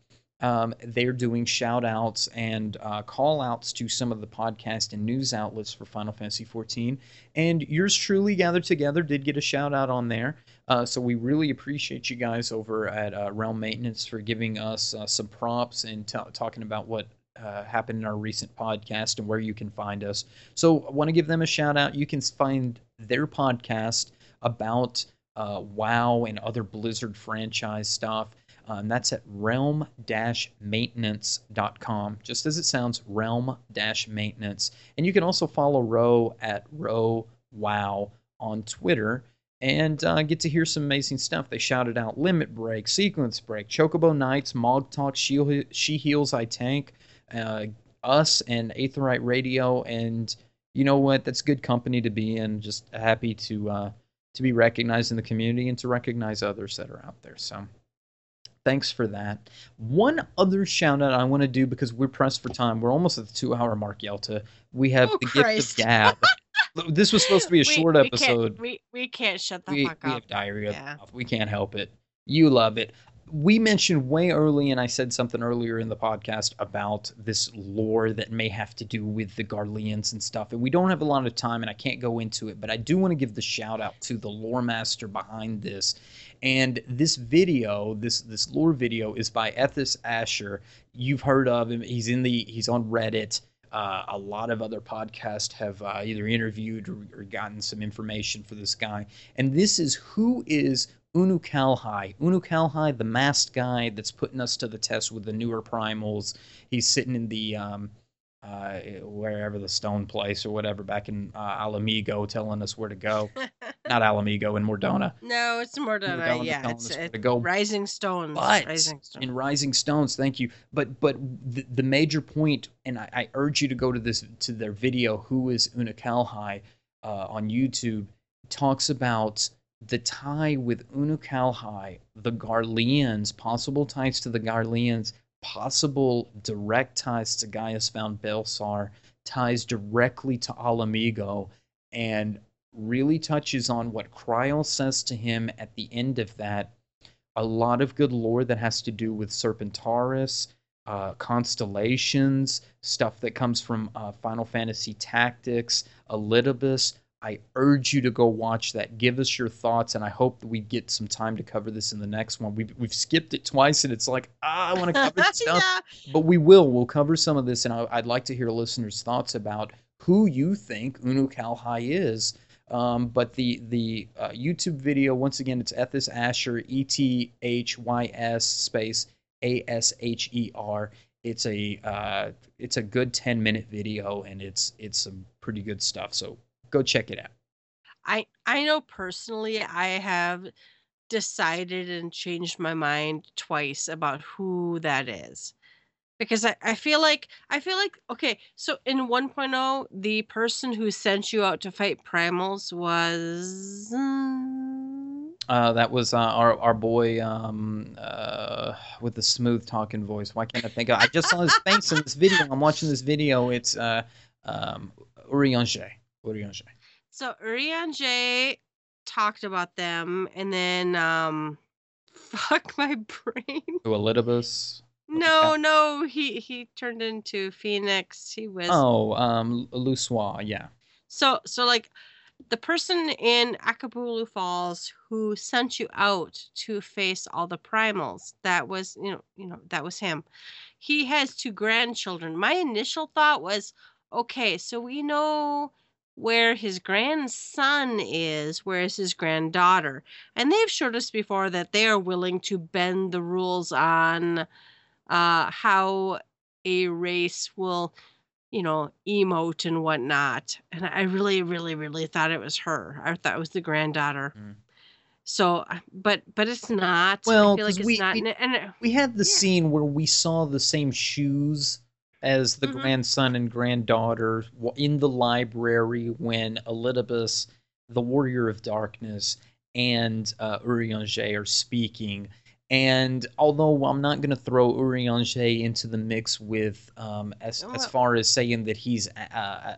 Um, they're doing shout-outs and uh, call-outs to some of the podcast and news outlets for Final Fantasy fourteen. And yours truly, Gathered Together, did get a shout-out on there. Uh, so we really appreciate you guys over at uh, Realm Maintenance for giving us uh, some prompts and t- talking about what uh, happened in our recent podcast and where you can find us. So I want to give them a shout-out. You can find their podcast about uh, WoW and other Blizzard franchise stuff. Um, that's at realm dash maintenance dot com, just as it sounds, realm dash maintenance. And you can also follow Ro at RoWow on Twitter and uh, get to hear some amazing stuff. They shouted out Limit Break, Sequence Break, Chocobo Nights, Mog Talk, She, she Heals, I Tank, uh, Us, and Aetherite Radio. And you know what? That's good company to be in. Just happy to uh, to be recognized in the community and to recognize others that are out there. So thanks for that. One other shout-out I want to do, because we're pressed for time. We're almost at the two-hour mark, Yelta. We have oh, the Christ. Gift of gab. This was supposed to be a we, short we episode. Can't, we, we can't shut the we, fuck we up. We have diarrhea. Yeah. We can't help it. You love it. We mentioned way early, and I said something earlier in the podcast about this lore that may have to do with the Garleans and stuff. And we don't have a lot of time, and I can't go into it, but I do want to give the shout-out to the lore master behind this. And this video, this this lore video, is by Ethis Asher. You've heard of him. He's in the he's on Reddit. Uh, a lot of other podcasts have uh, either interviewed or, or gotten some information for this guy. And this is who is Unu Kalhai. Unu Kalhai, the masked guy that's putting us to the test with the newer primals. He's sitting in the um, uh, wherever the stone place or whatever back in uh, Alamigo, telling us where to go. Not Alamigo, in Mor Dhona. No, it's Mor Dhona. Yeah, it's, it's go. Rising Stones. But Rising Stones. In Rising Stones, thank you. But but the, the major point, and I, I urge you to go to this to their video. Who is Unu Kalhai uh, on YouTube? Talks about the tie with Unu Kalhai, the Garleans, possible ties to the Garleans, possible direct ties to Gaius Bound Belsar, ties directly to Alamigo, and really touches on what Kryl says to him at the end of that. A lot of good lore that has to do with Serpentaris, uh, constellations, stuff that comes from uh, Final Fantasy Tactics, Elidibus. I urge you to go watch that. Give us your thoughts, and I hope that we get some time to cover this in the next one. We've, we've skipped it twice, and it's like, ah, I want to cover stuff. Yeah. But we will. We'll cover some of this, and I, I'd like to hear listeners' thoughts about who you think Unu Kalhai is. Um, but the the uh, YouTube video, once again, it's Ethis Asher, E T H Y S space A S H E R. It's a uh, it's a good ten minute video, and it's it's some pretty good stuff. So go check it out. I I know personally I have decided and changed my mind twice about who that is. Because I, I feel like, I feel like, okay, so in one point oh, the person who sent you out to fight primals was... Um... Uh, that was uh, our, our boy um, uh, with the smooth talking voice. Why can't I think of... I just saw his face in this video. I'm watching this video. It's uh, um, Uriange. Uriange. So Uriange talked about them, and then, um, fuck my brain. To Elidibus. No, no, he, he turned into Phoenix. He was oh, um, Luswa, yeah. So so like the person in Akabulu Falls who sent you out to face all the primals, that was you know you know that was him. He has two grandchildren. My initial thought was, okay, so we know where his grandson is, where is his granddaughter, and they've showed us before that they are willing to bend the rules on Uh, how a race will, you know, emote and whatnot. And I really, really, really thought it was her. I thought it was the granddaughter. Mm. So, but but it's not. Well, I feel like it's we, not. We, and it, we had the yeah. scene where we saw the same shoes as the mm-hmm. grandson and granddaughter in the library when Elidibus, the Warrior of Darkness, and uh, Uriange are speaking. And although I'm not going to throw Uriange into the mix with, um, as, as far as saying that he's uh,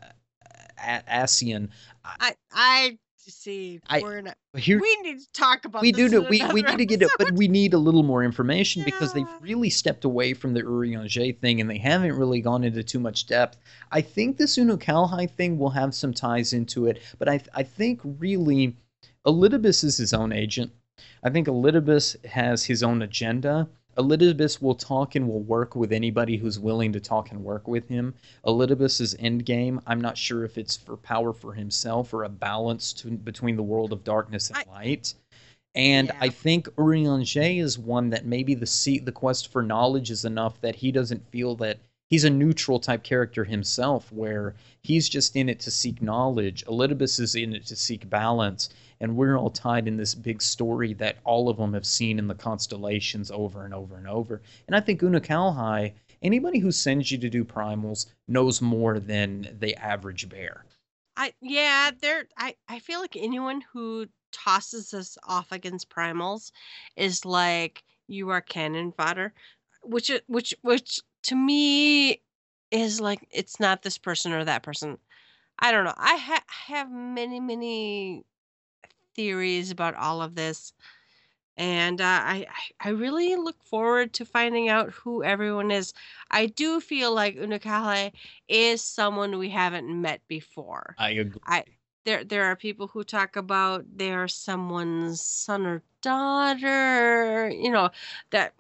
Asian. I, I see. I, We're not, here, we need to talk about we this. Do, we do. We need to get it, but we need a little more information yeah. because they've really stepped away from the Uriange thing and they haven't really gone into too much depth. I think this Uno Kalhai thing will have some ties into it, but I, I think really Elidibus is his own agent. I think Elidibus has his own agenda. Elidibus will talk and will work with anybody who's willing to talk and work with him. Elidibus's endgame, I'm not sure if it's for power for himself or a balance to, between the world of darkness and I, light. And yeah. I think Uriange is one that maybe the sea, the quest for knowledge is enough that he doesn't feel that he's a neutral type character himself, where he's just in it to seek knowledge. Elidibus is in it to seek balance. And we're all tied in this big story that all of them have seen in the constellations over and over and over. And I think Uno Kalhai, anybody who sends you to do primals, knows more than the average bear. I yeah, there. I I feel like anyone who tosses us off against primals is like you are cannon fodder, which which which to me is like it's not this person or that person. I don't know. I ha- have many many. theories about all of this, and uh, I I really look forward to finding out who everyone is. I do feel like Uno Kalhai is someone we haven't met before. I agree. I, there there are people who talk about they're someone's son or daughter. You know that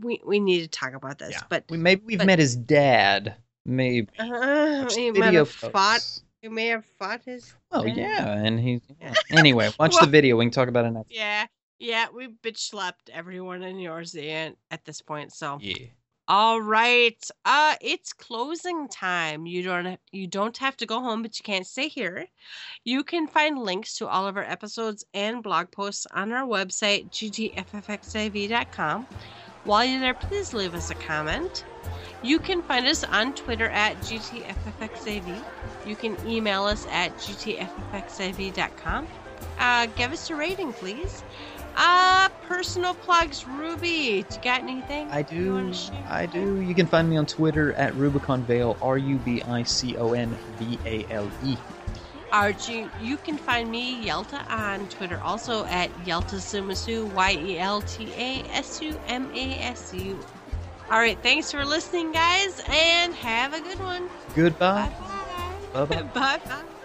we we need to talk about this. Yeah. But we, maybe we've but, met his dad. Maybe uh, he might have fought. He may have fought his. Oh friend. yeah, and he's yeah. anyway. Watch well, the video. We can talk about it next. Yeah, yeah. We bitch slapped everyone in Yorzean at this point. So yeah. All right. Uh, it's closing time. You don't have, you don't have to go home, but you can't stay here. You can find links to all of our episodes and blog posts on our website g g f f x i v dot com. While you're there, please leave us a comment. You can find us on Twitter at G T F F X I V. You can email us at g t f f x i v dot com. Uh, give us a rating, please. Uh, personal plugs, Ruby. Do you got anything? I do. I do. You can find me on Twitter at RubiconVale, R U B I C O N V A L E. R G, you can find me, Yelta, on Twitter also at YeltaSumasu, Y E L T A S U M A S U. All right, thanks for listening, guys, and have a good one. Goodbye. Bye-bye. Bye-bye. Bye-bye.